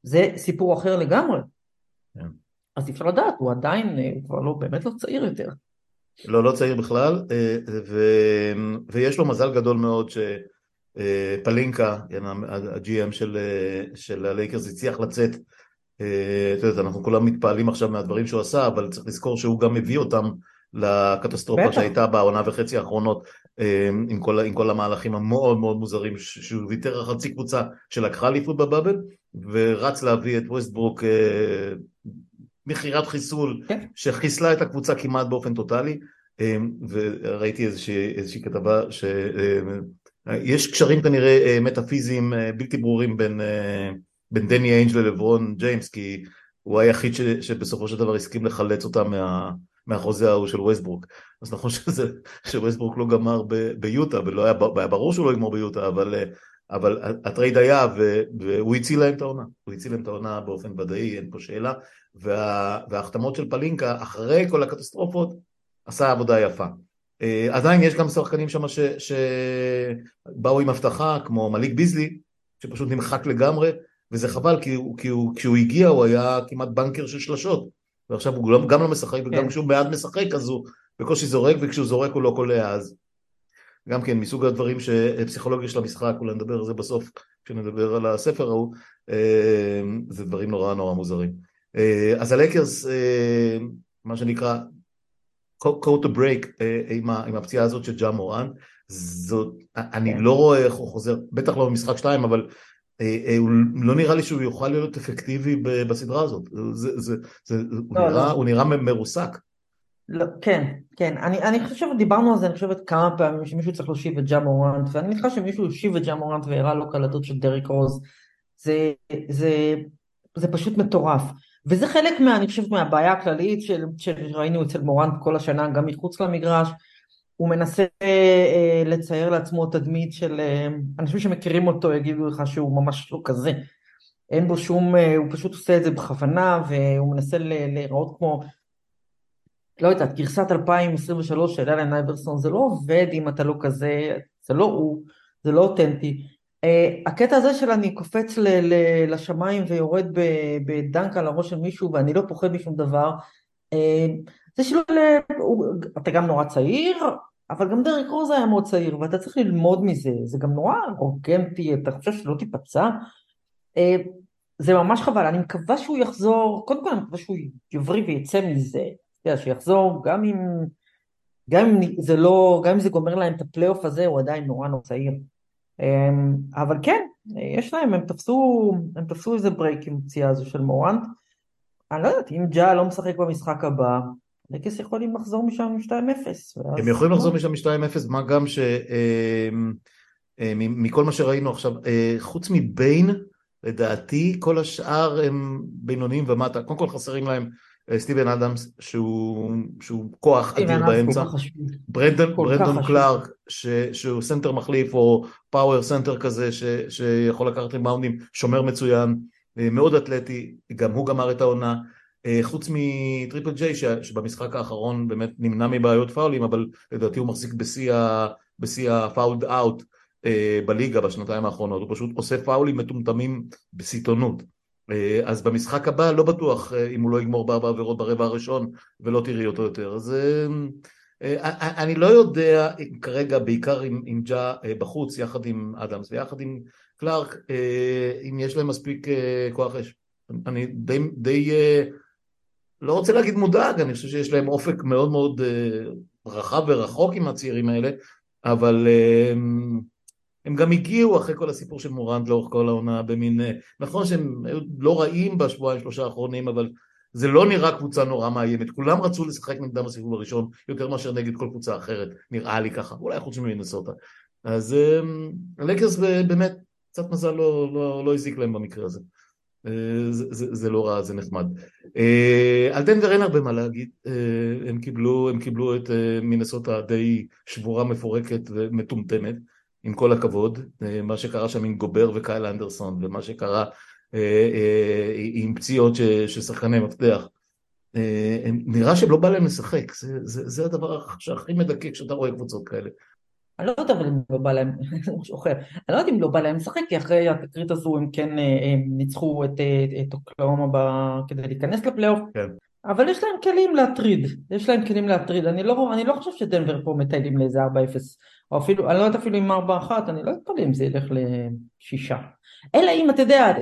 זה סיפור אחר לגמרי. אז אפשר לדעת, הוא עדיין, הוא כבר לא, באמת לא צעיר יותר. לא, לא צעיר בכלל, ויש לו מזל גדול מאוד שפלינקה, הג'י-אם של הלייקרס, הצליח לצאת, אנחנו כולם מתפעלים עכשיו מהדברים שהוא עשה, אבל צריך לזכור שהוא גם הביא אותם, לקטסטרופה שהייתה בעונה וחצי האחרונות עם כל המהלכים המאוד מאוד מוזרים שהוא ויתר חצי קבוצה שלקחה ליפות בבאבל ורץ להביא את ווסטברוק מכירת חיסול שחיסלה את הקבוצה כמעט באופן טוטלי. וראיתי איזושהי כתבה שיש קשרים כנראה מטאפיזיים בלתי ברורים בין דני איינג' ללברון ג'יימס, כי הוא היחיד שבסופו של דבר הסכים לחלץ אותה מהחוזה ההוא של ווסטברוק. אז נכון שווסטברוק לא גמר ביוטה, ולא היה ברור שהוא לא יגמור ביוטה, אבל הטרייד היה, והוא הציל להם את העונה. הוא הציל להם את העונה באופן ודאי, אין פה שאלה, וההחתמות של פלינקה, אחרי כל הקטסטרופות, עשה עבודה יפה. עדיין יש גם שחקנים שם שבאו עם הבטחה, כמו מליק ביזלי, שפשוט נמחק לגמרי, וזה חבל, כי כשהוא הגיע, הוא היה כמעט בנקר של שלשות. ועכשיו הוא גם לא משחק, וגם כשהוא מעט משחק, אז הוא בקושי זורק, וכשהוא זורק הוא לא קולע, אז גם כן, מסוג הדברים שפסיכולוגיה של המשחק, אולי נדבר על זה בסוף, כשנדבר על הספר ההוא, זה דברים נורא נורא מוזרים. אז הלייקרס, מה שנקרא, cut to break, עם הפציעה הזאת של ג'ה מורן, אני לא רואה, הוא חוזר, בטח לא במשחק 2, אבל... לא נראה לי שהוא יוכל להיות אפקטיבי בסדרה הזאת, הוא נראה מרוסק. כן, אני חושבת, דיברנו על זה, אני חושבת כמה פעמים שמישהו צריך להושיב את ג'ה מורנט, ואני מתחילה שמישהו יושיב את ג'ה מורנט והראה לו קלטות של דריק רוז, זה פשוט מטורף, וזה חלק אני חושבת מהבעיה הכללית שראינו אצל מורנט כל השנה, גם מחוץ למגרש, הוא מנסה לצייר לעצמו תדמית של אנשים שמכירים אותו, יגידו לך שהוא ממש לא כזה, אין בו שום, הוא פשוט עושה את זה בכוונה, והוא מנסה להיראות כמו, לא יודעת, גרסת 2023 של אלן אייברסון, זה לא עובד אם אתה לא כזה, זה לא הוא, זה לא אותנטי. הקטע הזה של אני קופץ לשמיים ויורד בדנק על הראש של מישהו, ואני לא פוחד משום דבר, זה שלא, אתה גם נורא צעיר, אבל גם דריק רוז היה מאוד צעיר, ואתה צריך ללמוד מזה, זה גם נורא ארגנטי, אתה חושב שלא תיפצע, זה ממש חבל, אני מקווה שהוא יחזור, קודם כל אני מקווה שהוא יבריא ויצא מזה, שיחזור, גם אם זה גומר להם את הפלייאוף הזה, הוא עדיין נורא נורא צעיר, אבל כן, יש להם, הם תפסו איזה ברייק עם הוציאה הזו של מורנט, אני לא יודעת, אם ג'ה לא משחק במשחק הבא, לקס יכולים לחזור משם מ-2-0. הם יכולים לחזור משם מ-2-0, מה גם שמכל מה שראינו עכשיו, חוץ מבין, לדעתי, כל השאר הם בינוניים ומטה, קודם כל חסרים להם סטיבן אדמס, שהוא כוח אדיר באמצע, ברנדון קלארק, שהוא סנטר מחליף, או פאוור סנטר כזה, שיכול לקחת ריבאונדים, שומר מצוין, מאוד אתלטי, גם הוא גמר את העונה, חוץ מטריפל ג'יי, שבמשחק האחרון באמת נמנע מבעיות פאולים, אבל לדעתי הוא מחזיק בשיא הפאולד אאוט בליגה בשנתיים האחרונות, הוא פשוט עושה פאולים מטומטמים בסיטונות, אז במשחק הבא לא בטוח אם הוא לא יגמור בארבע עבירות ברבע הראשון, ולא תראי אותו יותר, אז אני לא יודע כרגע, בעיקר עם ג'ה בחוץ, יחד עם אדמס ויחד עם קלארק, אם יש להם מספיק כוח אש. אני די לא רוצה להגיד מודאג, אני חושב שיש להם אופק מאוד מאוד רחב ורחוק עם הצעירים האלה, אבל הם גם הגיעו אחרי כל הסיפור של מורנט לאורך כל העונה, במין, נכון שהם לא רעים בשבועיים שלושה האחרונים, אבל זה לא נראה קבוצה נורא מאיימת, כולם רצו לשחק נגדם בסיבוב הראשון, יותר מאשר נגד כל קבוצה אחרת, נראה לי ככה, אולי חוץ ממינסוטה. אז הלקרס באמת קצת מזל לא הזיק להם במקרה הזה. זה לא רע, זה נחמד. על דנבר אין הרבה מה להגיד, הם קיבלו את מינסוטה די שבורה, מפורקת ומטומטמת, עם כל הכבוד, מה שקרה שם עם גובר וקייל אנדרסון, ומה שקרה עם פציעות ששחקני מפתח, נראה שלא בא להם לשחק, זה הדבר שהכי מדכא כשאתה רואה קבוצות כאלה. אני לא יודעת, אבל אם לא בא להם, אני לא יודעת אם לא בא להם לשחק, כי אחרי התקרית הזו הם כן ניצחו את אוקלאומה כדי להיכנס לפלייאוף, אבל יש להם כלים להטריד, אני לא חושב שדנבר פה מטיילים לאיזה 4-0, או אפילו, אני לא יודעת אפילו עם 4-1, אני לא אתפלא אם זה ילך ל6, אלא אם אתה יודע,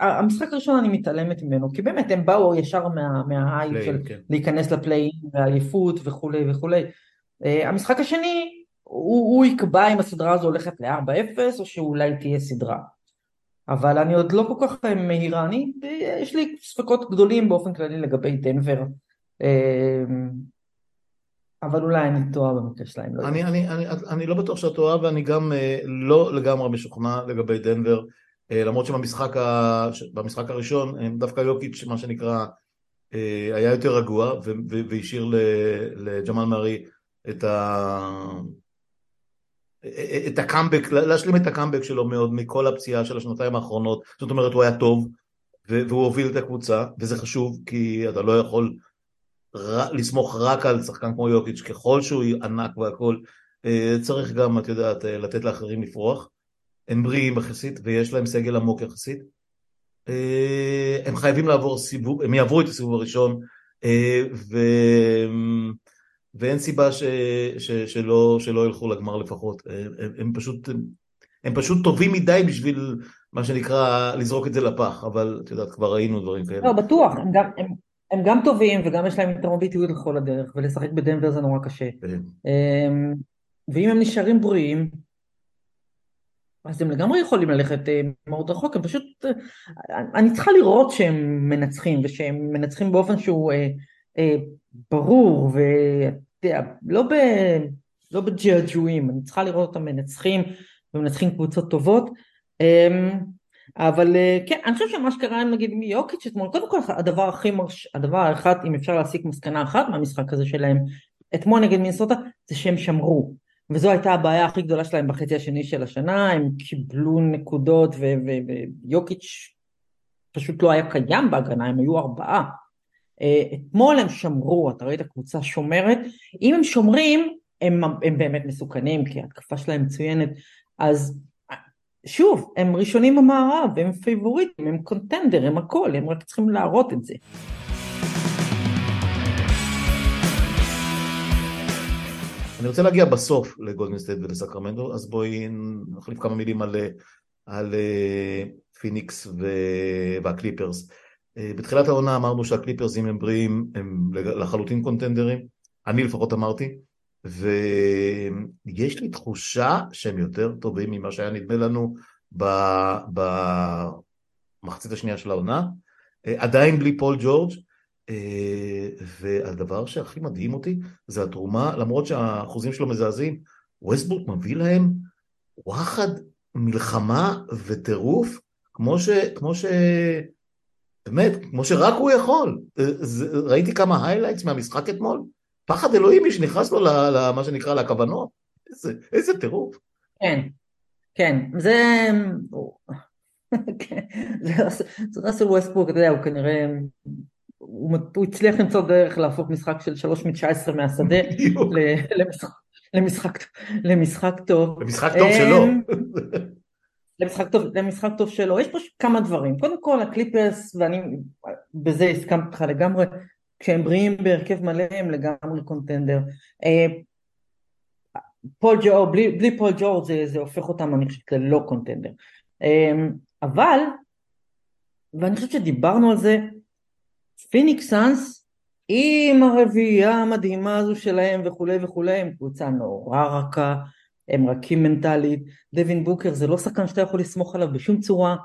המשחק הראשון אני מתעלמת ממנו, כי באמת הם באו ישר מההייפ של להיכנס לפליי, והעייפות וכולי וכולי, המשחק השני, הוא יקבע אם הסדרה הזו הולכת ל-4-0, או שאולי תהיה סדרה. אבל אני עוד לא כל כך מהירה, יש לי ספקות גדולים באופן כללי לגבי דנבר, אבל אולי אני טועה במקרה שלהם. אני לא בטוח שאת טועה, ואני גם לא לגמרי משוכנע לגבי דנבר, למרות שבמשחק הראשון, דווקא יוקיץ' מה שנקרא, היה יותר רגוע, והשאיר לג'מל מארי את הקאמבק, להשלים את הקאמבק שלו מאוד מכל הפציעה של השנתיים האחרונות, זאת אומרת הוא היה טוב והוא הוביל את הקבוצה, וזה חשוב כי אתה לא יכול לסמוך רק על שחקן כמו יוקיץ', ככל שהוא ענק והכל, צריך גם את יודעת לתת לאחרים לפרוח, הם בריאים יחסית ויש להם סגל עמוק יחסית, הם חייבים לעבור סיבוב, הם יעברו את הסיבוב הראשון ואין סיבה שלא ילכו לגמר לפחות, הם פשוט טובים מדי בשביל מה שנקרא לזרוק את זה לפח, אבל את יודעת כבר ראינו דברים כאלה. לא, בטוח, הם גם טובים וגם יש להם תרמוביטיות לכל הדרך, ולשחק בדנבר זה נורא קשה, ואם הם נשארים בריאים, אז הם לגמרי יכולים ללכת מאוד רחוק, הם פשוט, אני צריכה לראות שהם מנצחים, ושהם מנצחים באופן שהוא ברור, ולא בג'עג'ועים, אני צריכה לראות אותם מנצחים, ומנצחים קבוצות טובות, אבל כן, אני חושב שמה שקרה, נגיד מיוקיץ' אתמול, קודם כל הדבר האחד, אם אפשר להסיק מסקנה אחת מהמשחק הזה שלהם, אתמול נגד מינסוטה, זה שהם שמרו, וזו הייתה הבעיה הכי גדולה שלהם בחצי השני של השנה, הם קיבלו נקודות, ויוקיץ' פשוט לא היה קיים בהגנה, הם היו 4, אתמול הם שמרו, אתה רואה את הקבוצה שומרת, אם הם שומרים, הם באמת מסוכנים, כי ההתקפה שלהם מצוינת, אז שוב, הם ראשונים במערב, הם פייבוריטים, הם קונטנדר, הם הכל, הם רק צריכים להראות את זה. אני רוצה להגיע בסוף לגולדן סטייט ולסקרמנטו, אז בואי נחליף כמה מילים על פיניקס והקליפרס. בתחילת העונה אמרנו שהקליפרס אם הם בריאים הם לחלוטין קונטנדרים, אני לפחות אמרתי, ויש לי תחושה שהם יותר טובים ממה שהיה נדמה לנו במחצית השנייה של העונה, עדיין בלי פול ג'ורג', והדבר שהכי מדהים אותי זה התרומה, למרות שהאחוזים שלו מזעזעים, ווסטברוק מביא להם וואחד מלחמה וטירוף כמו ש באמת, כמו שרק הוא יכול, ראיתי כמה היילייטס מהמשחק אתמול, פחד אלוהימי שנכנס לו למה שנקרא לכוונות, איזה טירוף. כן, זה ראסל ווסטברוק, אתה יודע, הוא כנראה, הוא הצליח למצוא דרך להפוך משחק של 3-19 מהשדה, למשחק טוב שלו. למשחק טוב שלו, יש פה כמה דברים, קודם כל הקליפרס, ואני בזה הסכמתי לך לגמרי, כשהם בריאים בהרכב מלא הם לגמרי קונטנדר, פול ג'ורג' בלי פול ג'ורג' זה הופך אותם אני חושבת ללא קונטנדר, אבל ואני חושבת שדיברנו על זה, פיניקס סאנס עם הרביעייה המדהימה הזו שלהם וכולי וכולי, הם קבוצה נורא רכה, הם רכים מנטלית, דווין בוקר זה לא שחקן שאתה יכול לסמוך עליו בשום צורה,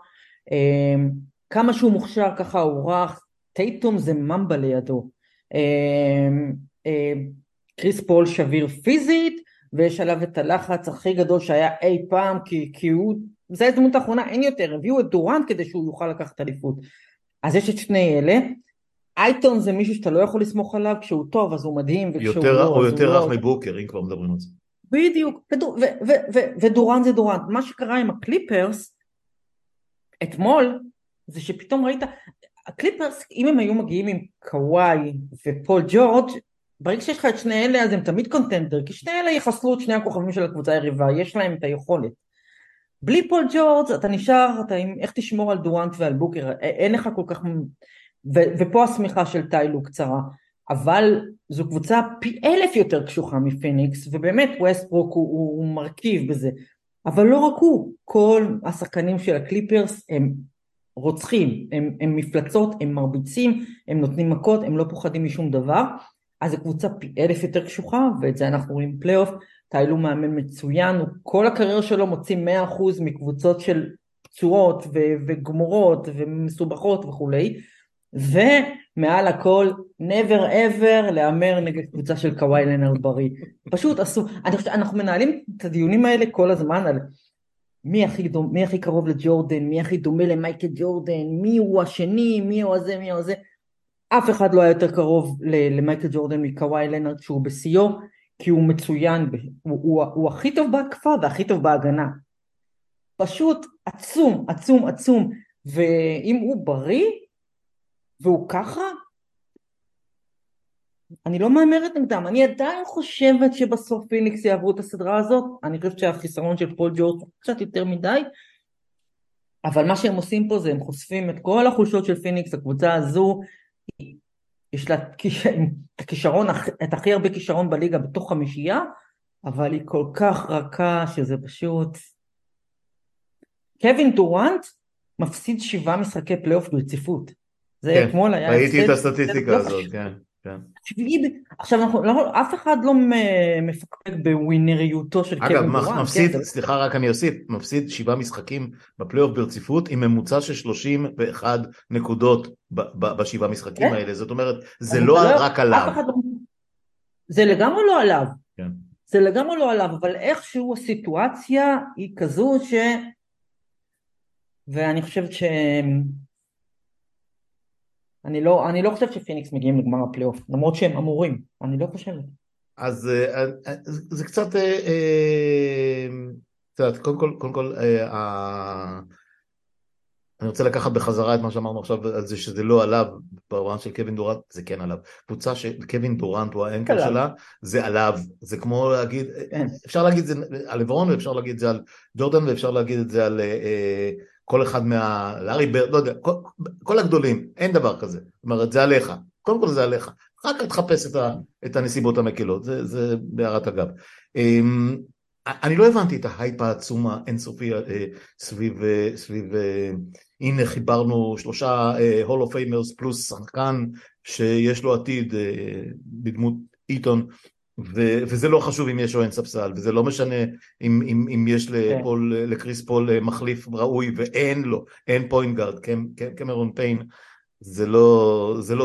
כמה שהוא מוכשר ככה הוא רך, טייטום זה ממבה לידו, קריס פול שביר פיזית, ויש עליו את הלחץ הכי גדול שהיה אי פעם, כי הוא זו הזדמנות האחרונה, אין יותר, הביאו את דורנט כדי שהוא יוכל לקחת אליפות. אז יש את שני אלה, אייטון זה מישהו שאתה לא יכול לסמוך עליו, כשהוא טוב אז הוא מדהים, או יותר רך מבוקר, אם כבר מדברים על זה. בדיוק, ודורנט זה דורנט, מה שקרה עם הקליפרס, אתמול, זה שפתאום ראית, הקליפרס, אם הם היו מגיעים עם קוואי ופול ג'ורג', ברגע שיש לך את שני אלה, אז הם תמיד קונטנדר, כי שני אלה יחסלו את שני הכוכבים של הקבוצה היריבה, יש להם את היכולת. בלי פול ג'ורג' אתה נשאר, איך תשמור על דורנט ועל בוקר, אין לך כל כך, ופה השמיכה של טיילו קצרה, אבל זו קבוצה פי אלף יותר קשוחה מפיניקס, ובאמת ווסטברוק הוא מרכיב בזה, אבל לא רק הוא, כל השחקנים של הקליפרס הם רוצחים, הם מפלצות, הם מרביצים, הם נותנים מכות, הם לא פוחדים משום דבר, אז זו קבוצה פי אלף יותר קשוחה, ואת זה אנחנו רואים פלייאוף, טיילו מאמן מצוין, כל הקריירה שלו מוציא 100% מקבוצות של פצועות וגמורות ומסובכות וכולי, ומעל הכל never ever לאמר נגד קבוצה של קוואי לנארד בריא, פשוט עשו, אנחנו מנהלים את הדיונים האלה כל הזמן על מי הכי קרוב לג'ורדן, מי הכי דומה למייקל ג'ורדן, מי הוא השני, מי הוא הזה, מי הוא הזה, אף אחד לא היה יותר קרוב למייקל ג'ורדן מקוואי לנארד שהוא בסיום, כי הוא מצוין, הוא הכי טוב בהקפה והכי טוב בהגנה, פשוט עצום, עצום, עצום, ואם הוא בריא, והוא ככה, אני לא מאמרת נגדם, אני עדיין חושבת שבסוף פיניקס יעברו את הסדרה הזאת, אני חושבת שהחיסרון של פול ג'ורג' קצת יותר מדי, אבל מה שהם עושים פה זה, הם חושפים את כל החולשות של פיניקס, הקבוצה הזו, יש לה את הכישרון, את הכי הרבה כישרון בליגה בתוך חמישייה, אבל היא כל כך רכה שזה פשוט... קווין דורנט מפסיד 7 משחקי פלייאוף ברציפות. זה אתמול היה... ראיתי את הסטטיסטיקה הזאת, כן. עכשיו, אף אחד לא מפקפק בווינריותו של קווין דורנט. אגב, סליחה, רק אני אוסיף, מפסיד 7 משחקים בפלייאוף ברציפות עם ממוצע של 31 נקודות בשבעה משחקים האלה. זאת אומרת, זה לא רק עליו. זה לגמרי לא עליו. זה לגמרי לא עליו, אבל איכשהו הסיטואציה היא כזו ש... ואני חושבת ש... אני לא חושבת שפיניקס מגיעים לגמר הפלייאוף, למרות שהם אמורים, אני לא חושבת. אז זה קצת, קודם כל, אני רוצה לקחת בחזרה את מה שאמרנו עכשיו, על זה שזה לא עליו, ברמה של קווין דורנט, זה כן עליו. קבוצה שקווין דורנט הוא האנקר שלה, זה עליו. זה כמו להגיד, אפשר להגיד את זה על לברון, ואפשר להגיד את זה על ג'ורדן, ואפשר להגיד את זה על... כל אחד מה... לארי ברד, לא יודע, כל הגדולים, אין דבר כזה. זאת אומרת, זה עליך. קודם כל זה עליך. רק תחפש את הנסיבות המקילות. זה בהערת אגב. אני לא הבנתי את ההייפ העצום האינסופי סביב... הנה חיברנו 3 Hall of Famers פלוס שחקן שיש לו עתיד בדמות איתון. וזה לא חשוב אם יש או אין ספסל, וזה לא משנה אם יש לקריס פול מחליף ראוי, ואין לו, אין פוינט גארד, קמרון פיין, זה לא זה.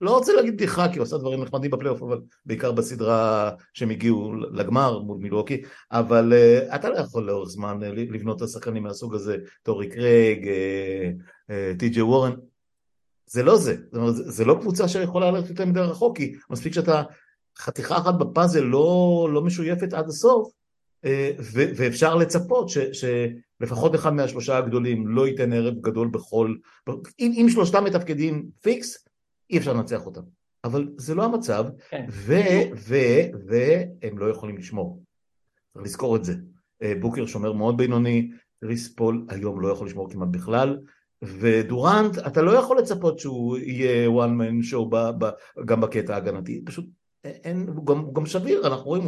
לא רוצה להגיד בדיחה, כי הוא עושה דברים נחמדים בפלייאוף, אבל בעיקר בסדרה שהם הגיעו לגמר מול מילווקי, אבל אתה לא יכול לאורך זמן לבנות את השחקנים מהסוג הזה, טורי קרייג, טי.ג'יי וורן, זה לא זה, זה לא קבוצה שיכולה ללכת יותר מדי רחוק, כי מספיק שאתה חתיכה אחת בפאזל לא משויפת עד הסוף, ואפשר לצפות שלפחות אחד מה3 הגדולים לא ייתן ערב גדול בכל, אם 3 מתפקדים פיקס, אי אפשר לנצח אותם, אבל זה לא המצב, והם לא יכולים לשמור, צריך לזכור את זה, בוקר שומר מאוד בינוני, קריס פול היום לא יכול לשמור כמעט בכלל, ודורנט, אתה לא יכול לצפות שהוא יהיה one man show גם בקטע ההגנתי, פשוט הוא גם שביר, אנחנו רואים,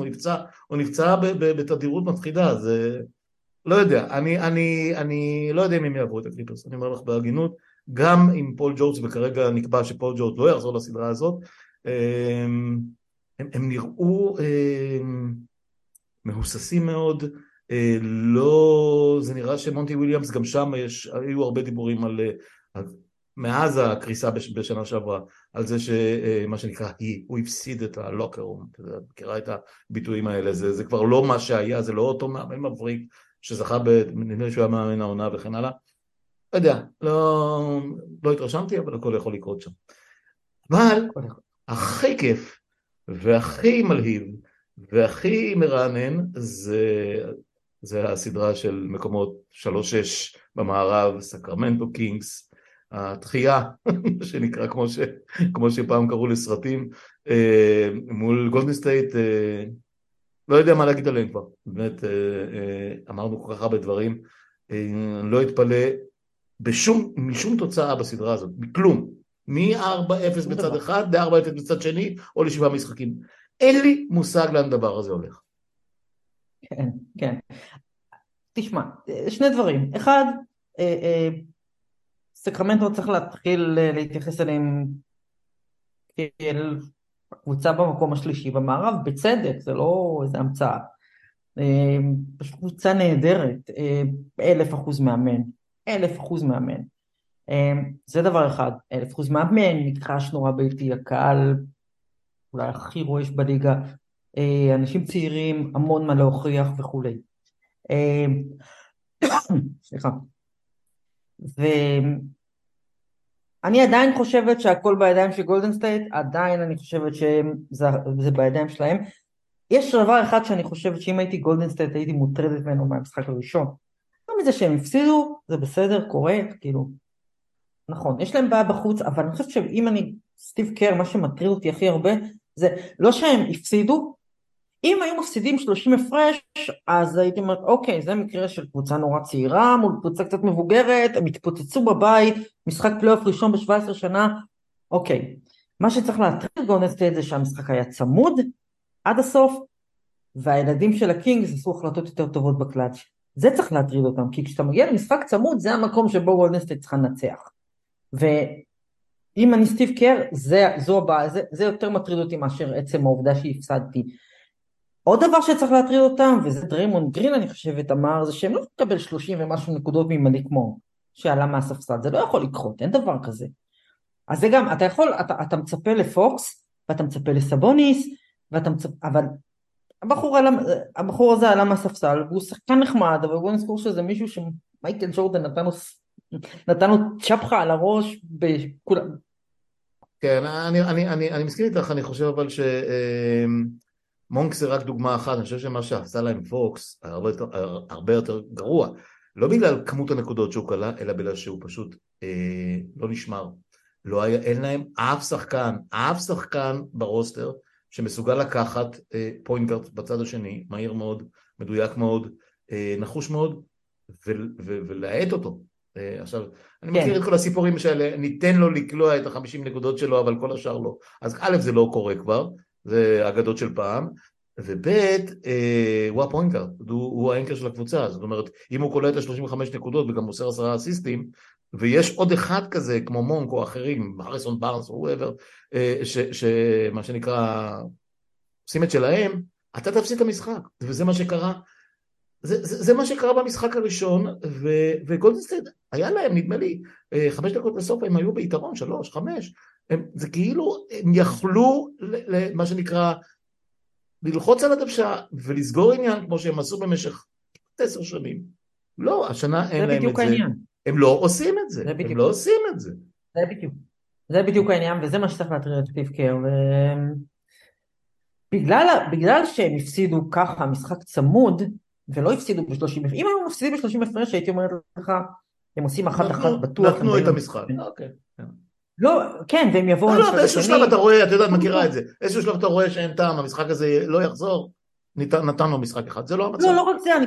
הוא נפצע בתדירות מפחידה, זה לא יודע, אני לא יודע אם יעברו את הקליפרס, אני אומר לך בהגינות, גם עם פול ג'ורג' וכרגע נקבע שפול ג'ורג' לא יחזור לסדרה הזאת, הם נראו מהוססים מאוד, לא, זה נראה שמונטי וויליאמס גם שם היו הרבה דיבורים על מאז הקריסה בשנה שעברה על זה שמה שנקרא הוא הפסיד את הלוקרום, מכירה את הביטויים האלה, זה כבר לא מה שהיה, זה לא אותו מאמן מבריק שזכה בנדמה שהוא היה מאמן העונה וכן הלאה. לא יודע, לא התרשמתי, אבל הכל יכול לקרות שם. אבל הכי כיף והכי מלהיב והכי מרענן זה הסדרה של מקומות 3-6 במערב, סקרמנטו קינגס, התחייה, שנקרא כמו שפעם קראו לסרטים, מול גולדן סטייט, לא יודע מה להגיד עליהם כבר, באמת אמרנו כל כך הרבה דברים, לא התפלא משום תוצאה בסדרה הזאת, בכלום, מ-4-0 בצד אחד, ל-4-0 בצד שני, או ל-7 משחקים, אין לי מושג לאן דבר הזה הולך. כן, כן. תשמע, שני דברים. אחד, סקרמנטו צריך להתחיל להתייחס אליהם כאל קבוצה במקום השלישי במערב, בצדק, זה לא איזו המצאה. פשוט קבוצה נהדרת, 1000% מאמן, 1000% מאמן. זה דבר אחד, 1000% מאמן, נקרש נורא ביתי, הקהל אולי הכי רועש בליגה, אנשים צעירים, המון מה להוכיח וכו'. סליחה. ואני עדיין חושבת שהכל בידיים של גולדן סטייט, עדיין אני חושבת שזה בידיים שלהם. יש דבר אחד שאני חושבת שאם הייתי גולדן סטייט הייתי מוטרדת ממנו מהמשחק הראשון. לא מזה שהם הפסידו, זה בסדר, קורה, כאילו. נכון, יש להם בעיה בחוץ, אבל אני חושבת שאם אני סטיב קר, מה שמטריד אותי הכי הרבה, זה לא שהם הפסידו, אם היו מפסידים 30 הפרש, אז הייתי אומרת, אוקיי, זה מקרה של קבוצה נורא צעירה, מול קבוצה קצת מבוגרת, הם התפוצצו בבית, משחק פלייאוף ראשון ב-17 שנה, אוקיי. מה שצריך להטריד גולדן סטייט זה שהמשחק היה צמוד, עד הסוף, והילדים של הקינגס עשו החלטות יותר טובות בקלאץ'. זה צריך להטריד אותם, כי כשאתה מגיע למשחק צמוד, זה המקום שבו גולדן סטייט צריכה לנצח. ואם אני סטיב קר, זה יותר מטריד אותי מאשר עצם העובדה שהפסדתי. עוד דבר שצריך להטריד אותם, וזה דריימונד גרין, אני חושבת, אמר, זה שהם לא תקבל 30 ומשהו נקודות ממליק מור, שעלה מהספסל, זה לא יכול לקרות, אין דבר כזה. אז זה גם, אתה מצפה לפוקס, ואתה מצפה לסבוניס, אבל הבחור הזה עלה מהספסל, והוא שחקן נחמד, אבל בוא נזכור שזה מישהו שמייקל ג'ורדן נתנו צ'פחה על הראש בכולם. כן, אני מסכים איתך, אני חושב אבל שמונקס זה רק דוגמה אחת, אני חושב שמה שעשה להם פוקס הרבה יותר גרוע, לא בגלל כמות הנקודות שהוא קלה, אלא בגלל שהוא פשוט לא נשמר, אין להם אף שחקן ברוסטר שמסוגל לקחת פוינט גארד בצד השני, מהיר מאוד, מדויק מאוד, נחוש מאוד, ולהעט אותו. עכשיו, אני מכיר את כל הסיפורים שאלה, ניתן לו לקלוע את ה-50 נקודות שלו, אבל כל השאר לא. אז א', זה לא קורה כבר, זה אגדות של פעם, וב' הוא הפוינט גארד, הוא האנקר של הקבוצה, זאת אומרת, אם הוא קולע את ה-35 נקודות וגם מוסר 10 אסיסטים, ויש עוד אחד כזה, כמו מונק או אחרים, הריסון בארנס או whoever, שמה שנקרא, עושים את שלהם, אתה תפסיד את המשחק, וזה מה שקרה, זה מה שקרה במשחק הראשון, וגולדן סטייט, היה להם, נדמה לי, 5 דקות לסוף, הם היו ביתרון, 3-5, זה כאילו, הם יכלו, מה שנקרא, ללחוץ על הדוושה, ולסגור עניין, כמו שהם עשו במשך 10 שנים. לא, השנה אין להם את זה. הם לא עושים את זה. זה בדיוק העניין, וזה מה שצריך להטריד את סטיב קר, בגלל שהם הפסידו ככה, משחק צמוד, ולא הפסידו ב-30, אם הם מפסידים ב-30 הפרש, הייתי אומרת לך, הם עושים אחת בטוח. נתנו את המשחק, אוקיי. לא, כן, והם יבואו... לא, באיזשהו שלב אתה רואה, את יודעת, מכירה את זה, באיזשהו שלב אתה רואה שאין טעם, המשחק הזה לא יחזור, נתנו משחק אחד, זה לא המצב. לא, לא רק זה, אני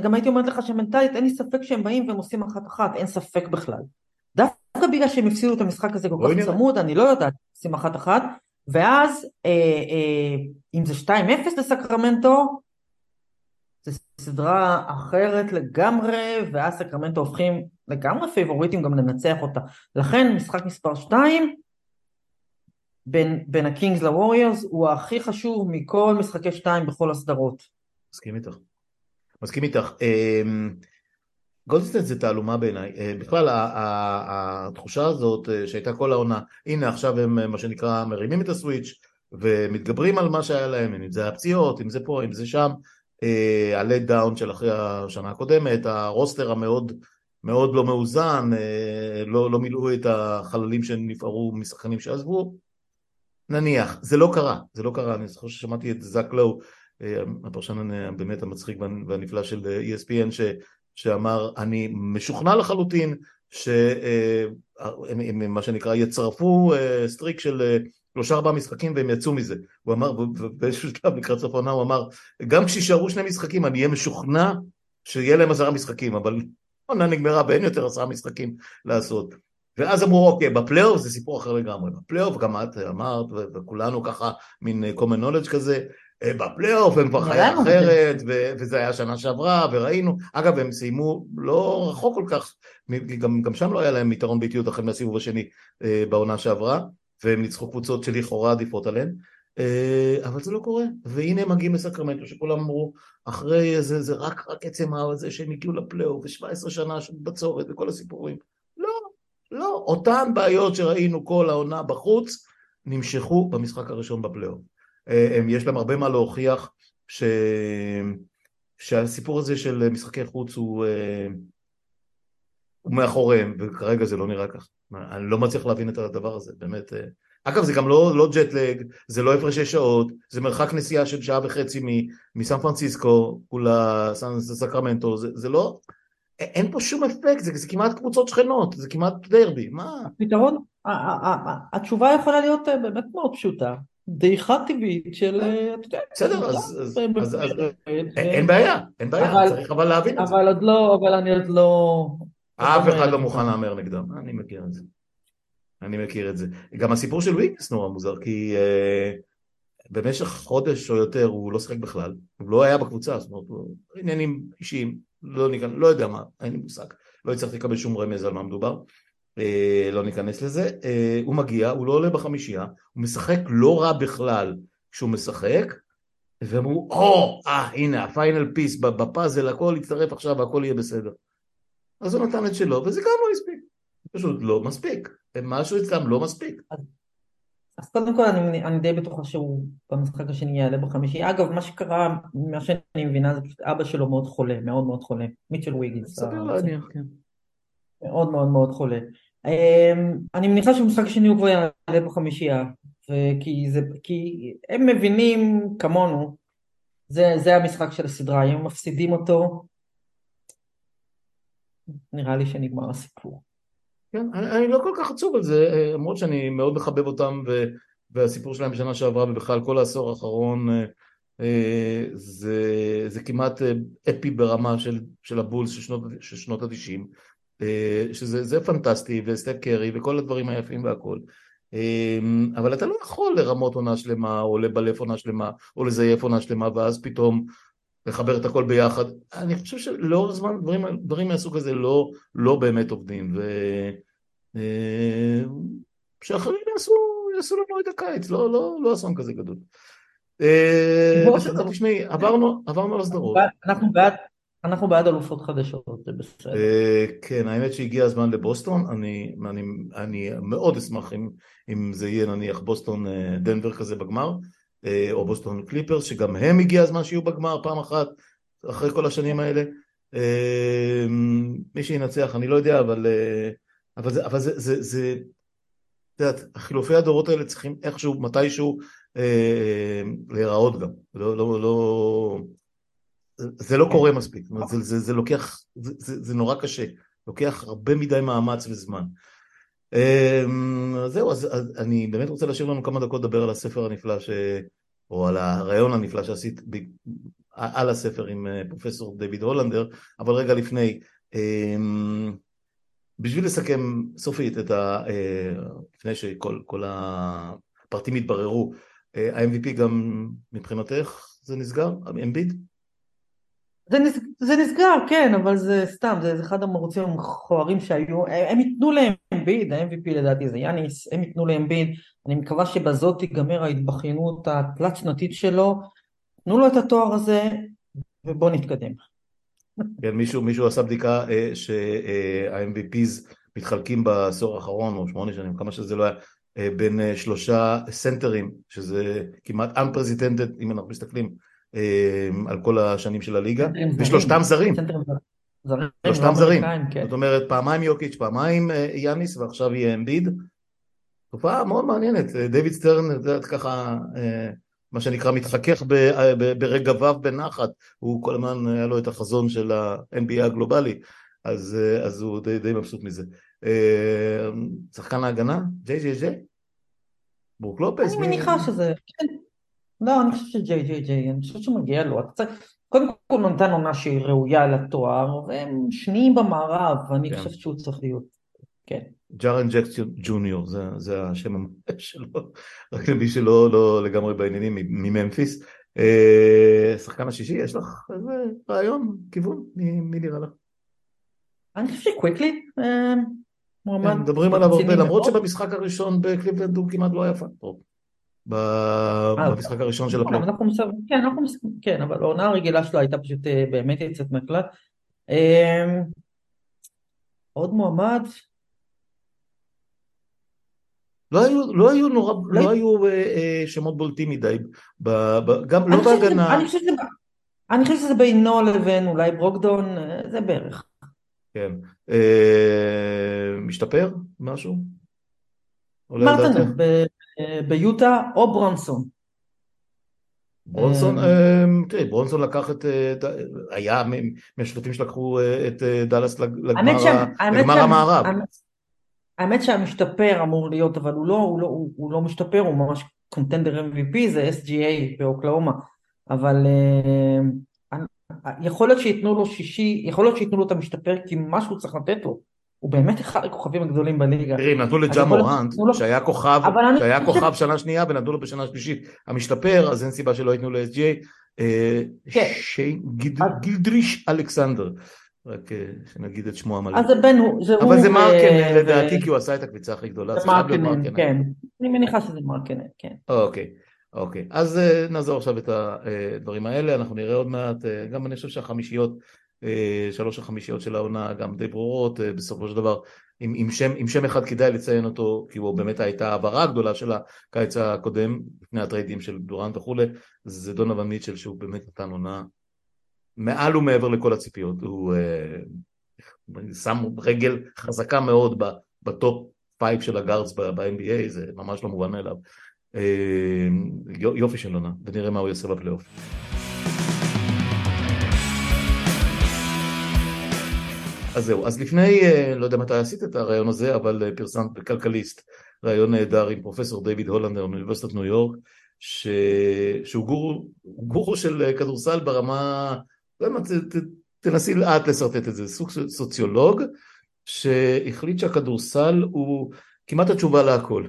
גם הייתי אומרת לך שמנטלית, אין לי ספק שהם באים והם עושים אחת, אין ספק בכלל. דווקא בגלל שהם הפסידו את המשחק הזה כל כך צמוד, אני לא יודעת, עושים אחת, ואז, אם זה 2-0 לסקרמנטו, זו סדרה אחרת לגמרי, ואז סקרמנטו הופכים לגמרי פייבוריטים גם לנצח אותה. לכן משחק מספר 2, בין הקינגס לווריורס, הוא הכי חשוב מכל משחקי 2 בכל הסדרות. מסכים איתך. גולדן סטייט זה תעלומה בעיניי. בכלל, התחושה הזאת שהייתה כל העונה, הנה עכשיו הם מה שנקרא מרימים את הסוויץ' ומתגברים על מה שהיה להם, אם זה הפציעות, אם זה פה, אם זה שם, ה-let down של אחרי השנה הקודמת, הרוסטר המאוד מאוד לא מאוזן, לא מילאו את החללים שנפערו משחקנים שעזבו, נניח, זה לא קרה, אני זוכר ששמעתי את זק לאו, הפרשן באמת המצחיק והנפלא של ESPN, שאמר, אני משוכנע לחלוטין, שהם מה שנקרא יצרפו סטריק של 3-4 משחקים והם יצאו מזה. הוא אמר, באיזשהו שלב לקראת סוף העונה, הוא אמר, גם כשיישארו 2 משחקים, אני אהיה משוכנע שיהיה להם 10 משחקים, אבל העונה נגמרה ואין יותר 10 משחקים לעשות. ואז אמרו, אוקיי, בפלייאוף זה סיפור אחר לגמרי. בפלייאוף גם את אמרת, וכולנו ככה מין common knowledge כזה, בפלייאוף הם כבר חיה אחרת, וזה היה שנה שעברה, וראינו, אגב הם סיימו לא רחוק כל כך, גם שם לא היה להם יתרון ביתיות אחרי מהסיבוב השני בעונה שעברה, והם ניצחו קבוצות שלכאורה עדיפות עליהן, אבל זה לא קורה, והנה הם מגיעים לסקרמנטו, שכולם אמרו, אחרי זה, זה רק עצם הזה שהם הגיעו לפלייאוף, ו17 שנה בצורת, וכל הסיפורים, לא, אותן בעיות שראינו כל העונה בחוץ, נמשכו במשחק הראשון בפלייאוף. יש להם הרבה מה להוכיח שהסיפור הזה של משחקי חוץ הוא מאחוריהם, וכרגע זה לא נראה כך. אני לא מצליח להבין את הדבר הזה, באמת. אגב, זה גם לא ג'טלג, זה לא הפרשי שעות, זה מרחק נסיעה של 1.5 שעה מסן פרנסיסקו, כולה סקרמנטו, זה לא... אין פה שום אפקט, זה כמעט קבוצות שכנות, זה כמעט דרבי, מה? פתרון, התשובה יכולה להיות באמת מאוד פשוטה, דעיכה טבעית של... בסדר, אז אין בעיה, צריך אבל להבין את זה. אבל עוד לא, אבל אני עוד לא... אף אחד לא מוכן להאמר נגדם, אני מכיר את זה. גם הסיפור של וויגנס נורא מוזר, כי במשך חודש או יותר הוא לא שחק בכלל, הוא לא היה בקבוצה, זאת אומרת, עניינים אישיים, לא יודע מה, אין לי מושג, לא הצלחתי לקבל שום רמז על מה מדובר, לא ניכנס לזה, הוא מגיע, הוא לא עולה ב5, הוא משחק לא רע בכלל כשהוא משחק, ואמרו, הנה, הפיינל פיס בפאזל, הכל יצטרף עכשיו, הכל יהיה בסדר. אז הוא נתן את שלו, וזה גם לא הספיק, פשוט לא מספיק, משהו אצלם לא מספיק. אז קודם כל, אני די בטוחה שהוא במשחק השני יעלה ב5. אגב, מה שקרה, מה שאני מבינה, זה פשוט אבא שלו מאוד חולה, מאוד מאוד חולה. מיטשל וויגינס. סביר להניח, כן. מאוד מאוד מאוד חולה. אני מניחה שבמשחק השני הוא כבר יעלה ב5, כי הם מבינים כמונו, זה המשחק של הסדרה, הם מפסידים אותו, נראה לי שנגמר הסיפור. כן, אני לא כל כך עצוב על זה, למרות שאני מאוד מחבב אותם, והסיפור שלהם בשנה שעברה, ובכלל כל העשור האחרון, זה כמעט אפי ברמה של הבולס של שנות ה-90, שזה פנטסטי, וסטף קרי, וכל הדברים היפים והכל. אבל אתה לא יכול לרמות עונה שלמה, או לבלף עונה שלמה, או לזייף עונה שלמה, ואז פתאום לחבר את הכל ביחד. אני חושב שלאור הזמן, דברים מהסוג הזה לא באמת עובדים, שאחרים יעשו לנו את הקיץ, לא אסון כזה גדול. עברנו על הסדרות. אנחנו בעד אלופות חדשות, זה בסדר. כן, האמת שהגיע הזמן לבוסטון, אני מאוד אשמח אם זה יהיה נניח בוסטון דנבר כזה בגמר, או בוסטון קליפרס, שגם הם הגיע הזמן שיהיו בגמר פעם אחת, אחרי כל השנים האלה. מי שינצח, אני לא יודע, אבל זה, חילופי הדורות האלה צריכים איכשהו, מתישהו, להיראות גם. זה לא קורה מספיק. זה לוקח, זה נורא קשה. לוקח הרבה מדי מאמץ וזמן. זהו, אז אני באמת רוצה להשאיר לנו כמה דקות לדבר על הספר הנפלא או על הרעיון הנפלא שעשית על הספר עם פרופסור דיוויד הולנדר, אבל רגע לפני, בשביל לסכם סופית לפני שכל הפרטים התבררו, ה-MVP גם מבחינתך זה נסגר? אמביד? זה נסגר, כן, אבל זה סתם, זה אחד המרוצים המכוערים שהיו, הם ייתנו לאמביד, ה-MVP לדעתי זה יאניס, הם ייתנו לאמביד, אני מקווה שבזאת תיגמר ההתבחינות התלת שנתית שלו, תנו לו את התואר הזה, ובוא נתקדם. כן, מישהו עשה בדיקה שה-MVPs מתחלקים בעשור האחרון, או 8 שנים, כמה שזה לא היה, בין 3 סנטרים, שזה כמעט unprecedented, אם אנחנו מסתכלים, על כל השנים של הליגה, ושלושתם זרים. שלושתם זרים. זאת אומרת, פעמיים יוקיץ', פעמיים יאניס, ועכשיו יהיה אמביד. תופעה מאוד מעניינת. דיוויד סטרן, ככה, מה שנקרא, מתחכך ברגביו בנחת. הוא כל הזמן היה לו את החזון של ה-NBA הגלובלי, אז הוא די מבסוט מזה. שחקן ההגנה? ג'יי? ברוק לופס? אני מניחה שזה... לא, אני חושב שג'יי, אני חושב שמגיע לו. קודם כל נתן עונה שהיא ראויה לתואר, והם שניים במערב, ואני חושב שהוא צריך להיות. כן. ג'ארן ג'קסון ג'וניור, זה השם שלו, רק למי שלא לגמרי בעניינים מממפיס. שחקן השישי, יש לך איזה רעיון, כיוון, מי נראה לך? אני חושב שקוויקלי, מועמד. מדברים עליו הרבה, למרות שבמשחק הראשון בקליבלנד הוא כמעט לא היה פקטור. במשחק הראשון של הפלייאוף. כן, אבל העונה הרגילה שלו הייתה פשוט באמת יצאת מהכלל. עוד מועמד? לא היו שמות בולטים מדי, גם לא בהגנה. אני חושב שזה בינו לבין אולי ברוקדון, זה בערך. כן, משתפר משהו? מרטנר ביוטה או ברונסון? ברונסון, תראי, ברונסון לקח את, היה מהשלטים שלקחו את דלס לגמר המערב. האמת שהמשתפר אמור להיות, אבל הוא לא משתפר, הוא ממש קונטנדר MVP, זה SGA באוקלאומה, אבל... יכול להיות שיתנו לו שישי, יכול להיות שיתנו לו את המשתפר, כי משהו צריך לתת לו. הוא באמת אחד הכוכבים הגדולים בליגה. תראי, נתנו לג'ה מורנט, שהיה כוכב שנה שנייה, ונתנו לו בשנה שלישית. המשתפר, אז אין סיבה שלא יתנו ל-SGA. גילדריש אלכסנדר. רק שנגיד את שמו המלא. אבל זה מרקנן, לדעתי, כי הוא עשה את הקביצה הכי גדולה. זה מרקנן, כן. אני מניחה שזה מרקנן, כן. אוקיי. אוקיי, אז נעזור עכשיו את הדברים האלה, אנחנו נראה עוד מעט, גם אני חושב שהחמישיות, שלוש החמישיות של העונה, גם די ברורות, בסופו של דבר, עם שם אחד כדאי לציין אותו, כי הוא באמת הייתה העברה הגדולה של הקיץ הקודם, לפני הטריידים של דורנט וכו', זה דונובן מיטשל, שהוא באמת נתן עונה מעל ומעבר לכל הציפיות, הוא שם רגל חזקה מאוד בטופ 5 של הגארדס ב-NBA, זה ממש לא מובן מאליו. יופי של עונה, ונראה מה הוא יעשה בפלייאוף. אז זהו, אז לפני, לא יודע מתי עשית את הרעיון הזה, אבל פרסמת בכלכליסט רעיון נהדר עם פרופסור דיוויד הולנדר מאוניברסיטת ניו יורק, שהוא גורו של כדורסל ברמה, תנסי לאט לסרטט את זה, סוג סוציולוג שהחליט שהכדורסל הוא כמעט התשובה להכל,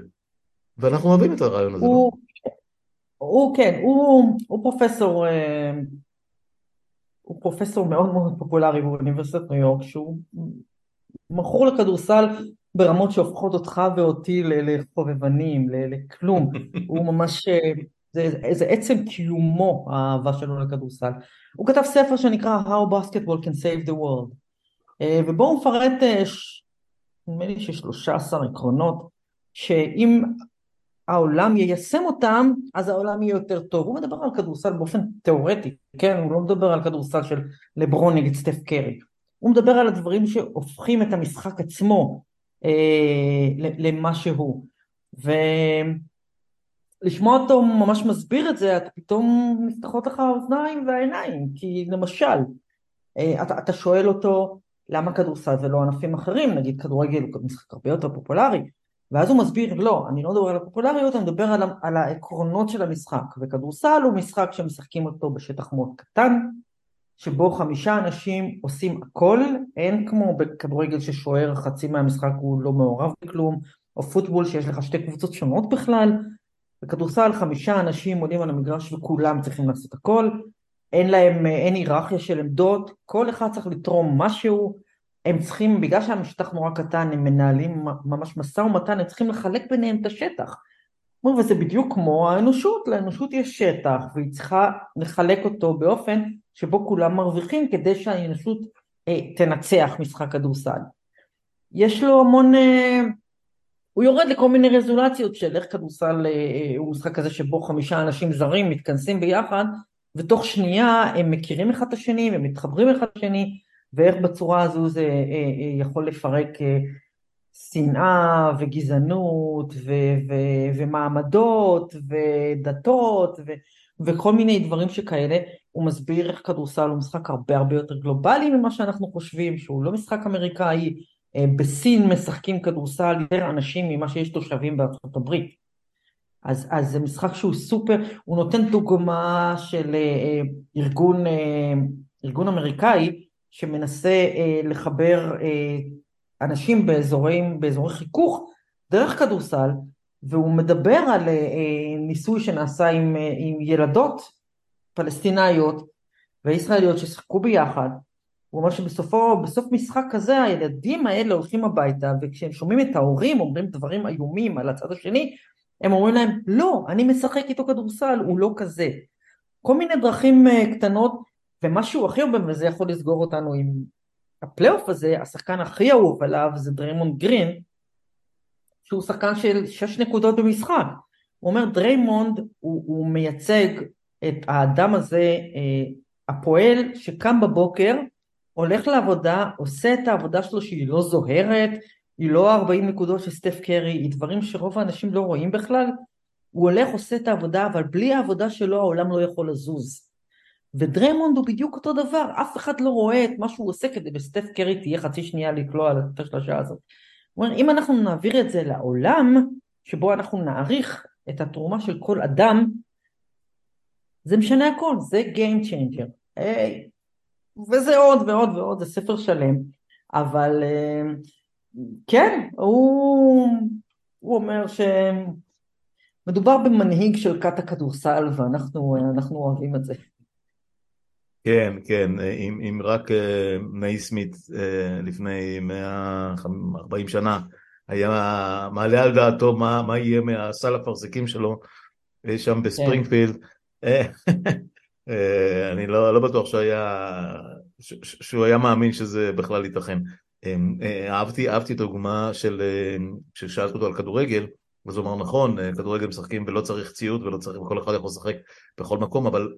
ואנחנו אוהבים את הרעיון הזה. הוא פרופסור מאוד מאוד פופולרי באוניברסיטת ניו יורק, שהוא מכור לכדורסל ברמות שהופכות אותך ואותי לחובבנים, לכלום. הוא ממש, זה עצם קיומו, האהבה שלו לכדורסל. הוא כתב ספר שנקרא How Basketball Can Save the World, ובו הוא מפרט, נדמה לי ש13 עקרונות, שאם העולם יישם אותם, אז העולם יהיה יותר טוב. הוא מדבר על כדורסל באופן תיאורטי, כן? הוא לא מדבר על כדורסל של לברון נגד סטף קרי. הוא מדבר על הדברים שהופכים את המשחק עצמו למה שהוא. ולשמוע אותו ממש מסביר את זה, אתה פתאום נפתחות לך האוזניים והעיניים, כי למשל, אתה שואל אותו למה כדורסל ולא ענפים אחרים, נגיד כדורגל הוא משחק הרבה יותר פופולרי, ואז הוא מסביר, לא, אני לא מדבר על הפופולריות, אני מדבר על העקרונות של המשחק, וכדורסל הוא משחק שמשחקים אותו בשטח מאוד קטן, שבו 5 אנשים עושים הכל, אין כמו בכדורגל ששוער חצי מהמשחק הוא לא מעורב בכלום, או פוטבול שיש לך 2 קבוצות שונות בכלל, בכדורסל 5 אנשים עולים על המגרש וכולם צריכים לעשות הכל, אין היררכיה של עמדות, כל אחד צריך לתרום משהו, הם צריכים, בגלל שהמשטח נורא קטן, הם מנהלים ממש מסע ומתן, הם צריכים לחלק ביניהם את השטח. וזה בדיוק כמו האנושות, לאנושות יש שטח, והיא צריכה לחלק אותו באופן שבו כולם מרוויחים, כדי שהאנושות תנצח משחק כדורסל. יש לו המון, הוא יורד לכל מיני רזולציות של איך כדורסל, הוא משחק כזה שבו 5 אנשים זרים מתכנסים ביחד, ותוך שנייה הם מכירים אחד לשני, הם מתחברים אחד לשני, ואיך בצורה הזו זה יכול לפרק שנאה וגזענות ומעמדות ודתות וכל מיני דברים שכאלה. הוא מסביר איך כדורסל הוא משחק הרבה יותר גלובלי ממה שאנחנו חושבים, שהוא לא משחק אמריקאי. בסין משחקים כדורסל יותר אנשים ממה שיש תושבים בארצות הברית. אז זה משחק שהוא סופר, הוא נותן דוגמה של ארגון אמריקאי שמנסה לחבר אנשים באזורי חיכוך דרך כדורסל, והוא מדבר על ניסוי שנעשה עם ילדות פלסטינאיות וישראליות ששחקו ביחד. הוא אומר שבסוף משחק כזה הילדים האלה הולכים הביתה, וכשהם שומעים את ההורים אומרים דברים איומים על הצד השני, הם אומרים להם, לא, אני משחק איתו כדורסל, הוא לא כזה. כל מיני דרכים קטנות, ומשהו הכי הרבה, וזה יכול לסגור אותנו עם הפלייאוף הזה, השחקן הכי אהוב עליו זה דריימונד גרין, שהוא שחקן של 6 נקודות במשחק. הוא אומר, דריימונד הוא מייצג את האדם הזה, הפועל שקם בבוקר, הולך לעבודה, עושה את העבודה שלו שהיא לא זוהרת, היא לא 40 נקודות של סטף קרי, היא דברים שרוב האנשים לא רואים בכלל. הוא הולך, עושה את העבודה, אבל בלי העבודה שלו העולם לא יכול לזוז. ודריימונד הוא בדיוק אותו דבר, אף אחד לא רואה את מה שהוא עושה כדי בסטף קרי תהיה חצי שנייה לקלוע על התפש לשעה הזאת. הוא אומר, אם אנחנו נעביר את זה לעולם, שבו אנחנו נעריך את התרומה של כל אדם, זה משנה הכל, זה Game Changer. וזה עוד ועוד ועוד, זה ספר שלם. אבל כן, הוא אומר שמדובר במנהיג של קאטה כדורסל, ואנחנו אוהבים את זה. כן, כן, אם רק נייסמית לפני 140 שנה, היה מעלה על דעתו מה יהיה מהסל הפרזיקים שלו, שם בספרינגפילד, אני לא בטוח שהוא היה מאמין שזה בכלל ייתכן. אהבתי את הדוגמה של ששאלת אותו על כדורגל, אז הוא אמר נכון, כדורגל משחקים ולא צריך ציוד ולא צריך, כל אחד יכול לשחק בכל מקום, אבל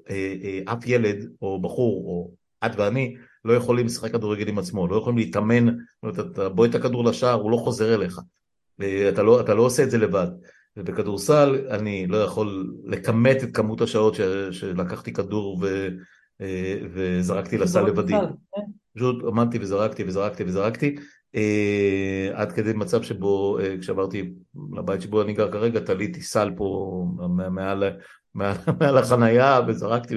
אף ילד או בחור או את ואני לא יכולים לשחק כדורגל עם עצמו, לא יכולים להתאמן, אתה בוא את הכדור לשער, הוא לא חוזר אליך, אתה לא עושה את זה לבד. ובכדורסל אני לא יכול לכמת את כמות השעות שלקחתי כדור וזרקתי לסל לבדי. פשוט עמדתי וזרקתי, עד כדי מצב שבו כשעברתי לבית שבו אני גר כרגע, תליתי סל פה מעל החנייה וזרקתי,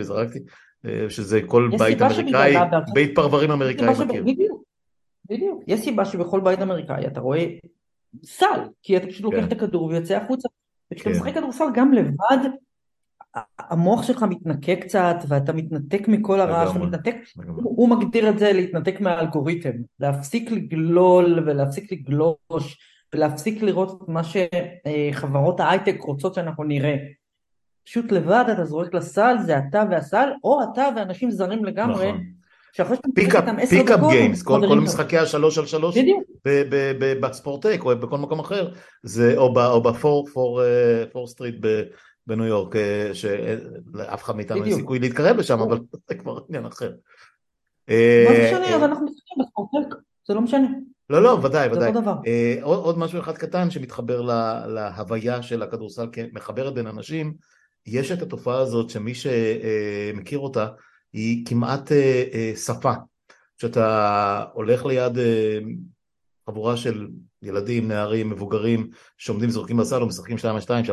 שזה כל בית אמריקאי, בית פרברים אמריקאי מכיר. בדיוק, יש סיבה שבכל בית אמריקאי אתה רואה סל, כי אתה פשוט לוקח את הכדור ויוצא החוצה, וכשאתה משחק כדורסל גם לבד, המוח שלך מתנקה קצת, ואתה מתנתק מכל הרעש, הוא מגדיר את זה להתנתק מהאלגוריתם, להפסיק לגלול ולהפסיק לגלוש, ולהפסיק לראות מה שחברות ההייטק רוצות שאנחנו נראה. פשוט לבד אתה זורק לסל, זה אתה והסל, או אתה ואנשים זרים לגמרי, פיק-אפ גיימס, כל משחקי ה3-3 בספורטק או בכל מקום אחר, או בפור סטריט בניו יורק, שאף אחד מאיתנו אין סיכוי להתקרב לשם, אבל זה כבר עניין אחר. מה זה משנה, אבל אנחנו מסתכלים בספורטק, זה לא משנה. לא, ודאי. עוד משהו אחד קטן שמתחבר להוויה של הכדורסל, מחברת בין אנשים, יש את התופעה הזאת שמי שמכיר אותה, היא כמעט שפה, כשאתה הולך ליד חבורה של ילדים, נערים, מבוגרים, שעומדים זורקים בסל, ומשחקים 2-2, 3-3,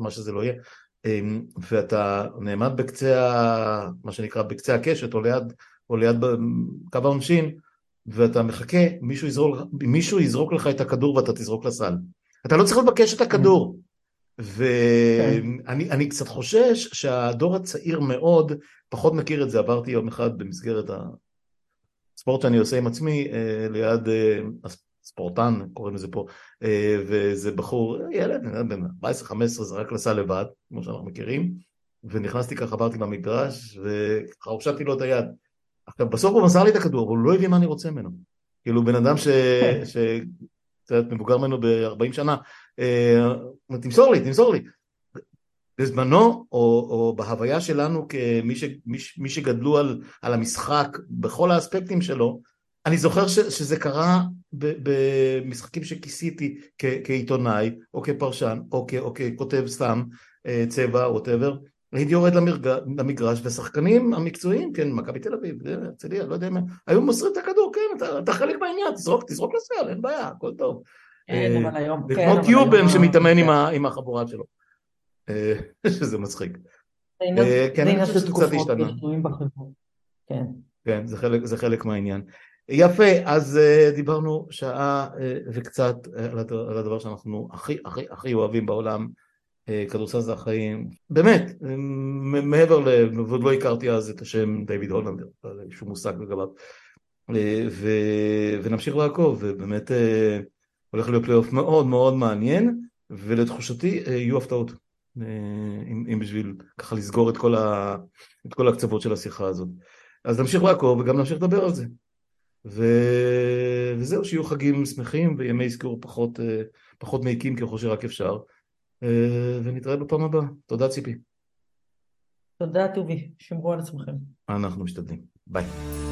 מה שזה לא יהיה, ואתה נעמד בקצה, מה שנקרא בקצה הקשת, או ליד קו העונשין, ואתה מחכה, מישהו יזרוק לך את הכדור, ואתה תזרוק לסל. אתה לא צריך לבקש את הכדור, ואני קצת חושש שהדור הצעיר מאוד פחות מכיר את זה. עברתי יום אחד במסגרת הספורט שאני עושה עם עצמי ליד הספורטן, קוראים לזה פה, וזה בחור ילד בן 14-15 זרק לסל לבד כמו שאנחנו מכירים, ונכנסתי ככה, עברתי במגרש וחרושבתי לו את היד. עכשיו בסוף הוא מסר לי את הכדור, הוא לא הביא מה אני רוצה ממנו, כאילו בן אדם מבוגר ממנו ב-40 שנה, תמסור לי, בזמנו, או בהוויה שלנו, כמי שגדלו על המשחק בכל האספקטים שלו, אני זוכר שזה קרה במשחקים שכיסיתי כעיתונאי, או כפרשן, או ככותב סתם, צבע, whatever. הייתי יורד למגרש, והשחקנים המקצועיים, כן, מכבי תל אביב, צליה, לא יודע מה, היו מוסרים את הכדור, כן, אתה חלק בעניין, תזרוק לסל, אין בעיה, הכל טוב. זה כמו קיובן שמתאמן עם החבורה שלו. שזה מצחיק. כן, אני חושב שזה קצת השתנה. כן, זה חלק מהעניין. יפה, אז דיברנו שעה וקצת על הדבר שאנחנו הכי הכי הכי אוהבים בעולם, כדורסל זה החיים, באמת, מעבר ל... ועוד לא הכרתי אז את השם דיוויד הולנדר, שום מושג לגביו, ונמשיך לעקוב, ובאמת הולך להיות פלייאוף מאוד מאוד מעניין, ולתחושתי יהיו הפתעות, אם בשביל ככה לסגור את כל הקצוות של השיחה הזאת. אז נמשיך לעקוב וגם נמשיך לדבר על זה. וזהו, שיהיו חגים שמחים וימי זכור פחות מעיקים ככל שרק אפשר, ונתראה בפעם הבאה. תודה ציפי. תודה טובי, שמרו על עצמכם. אנחנו משתדלים. ביי.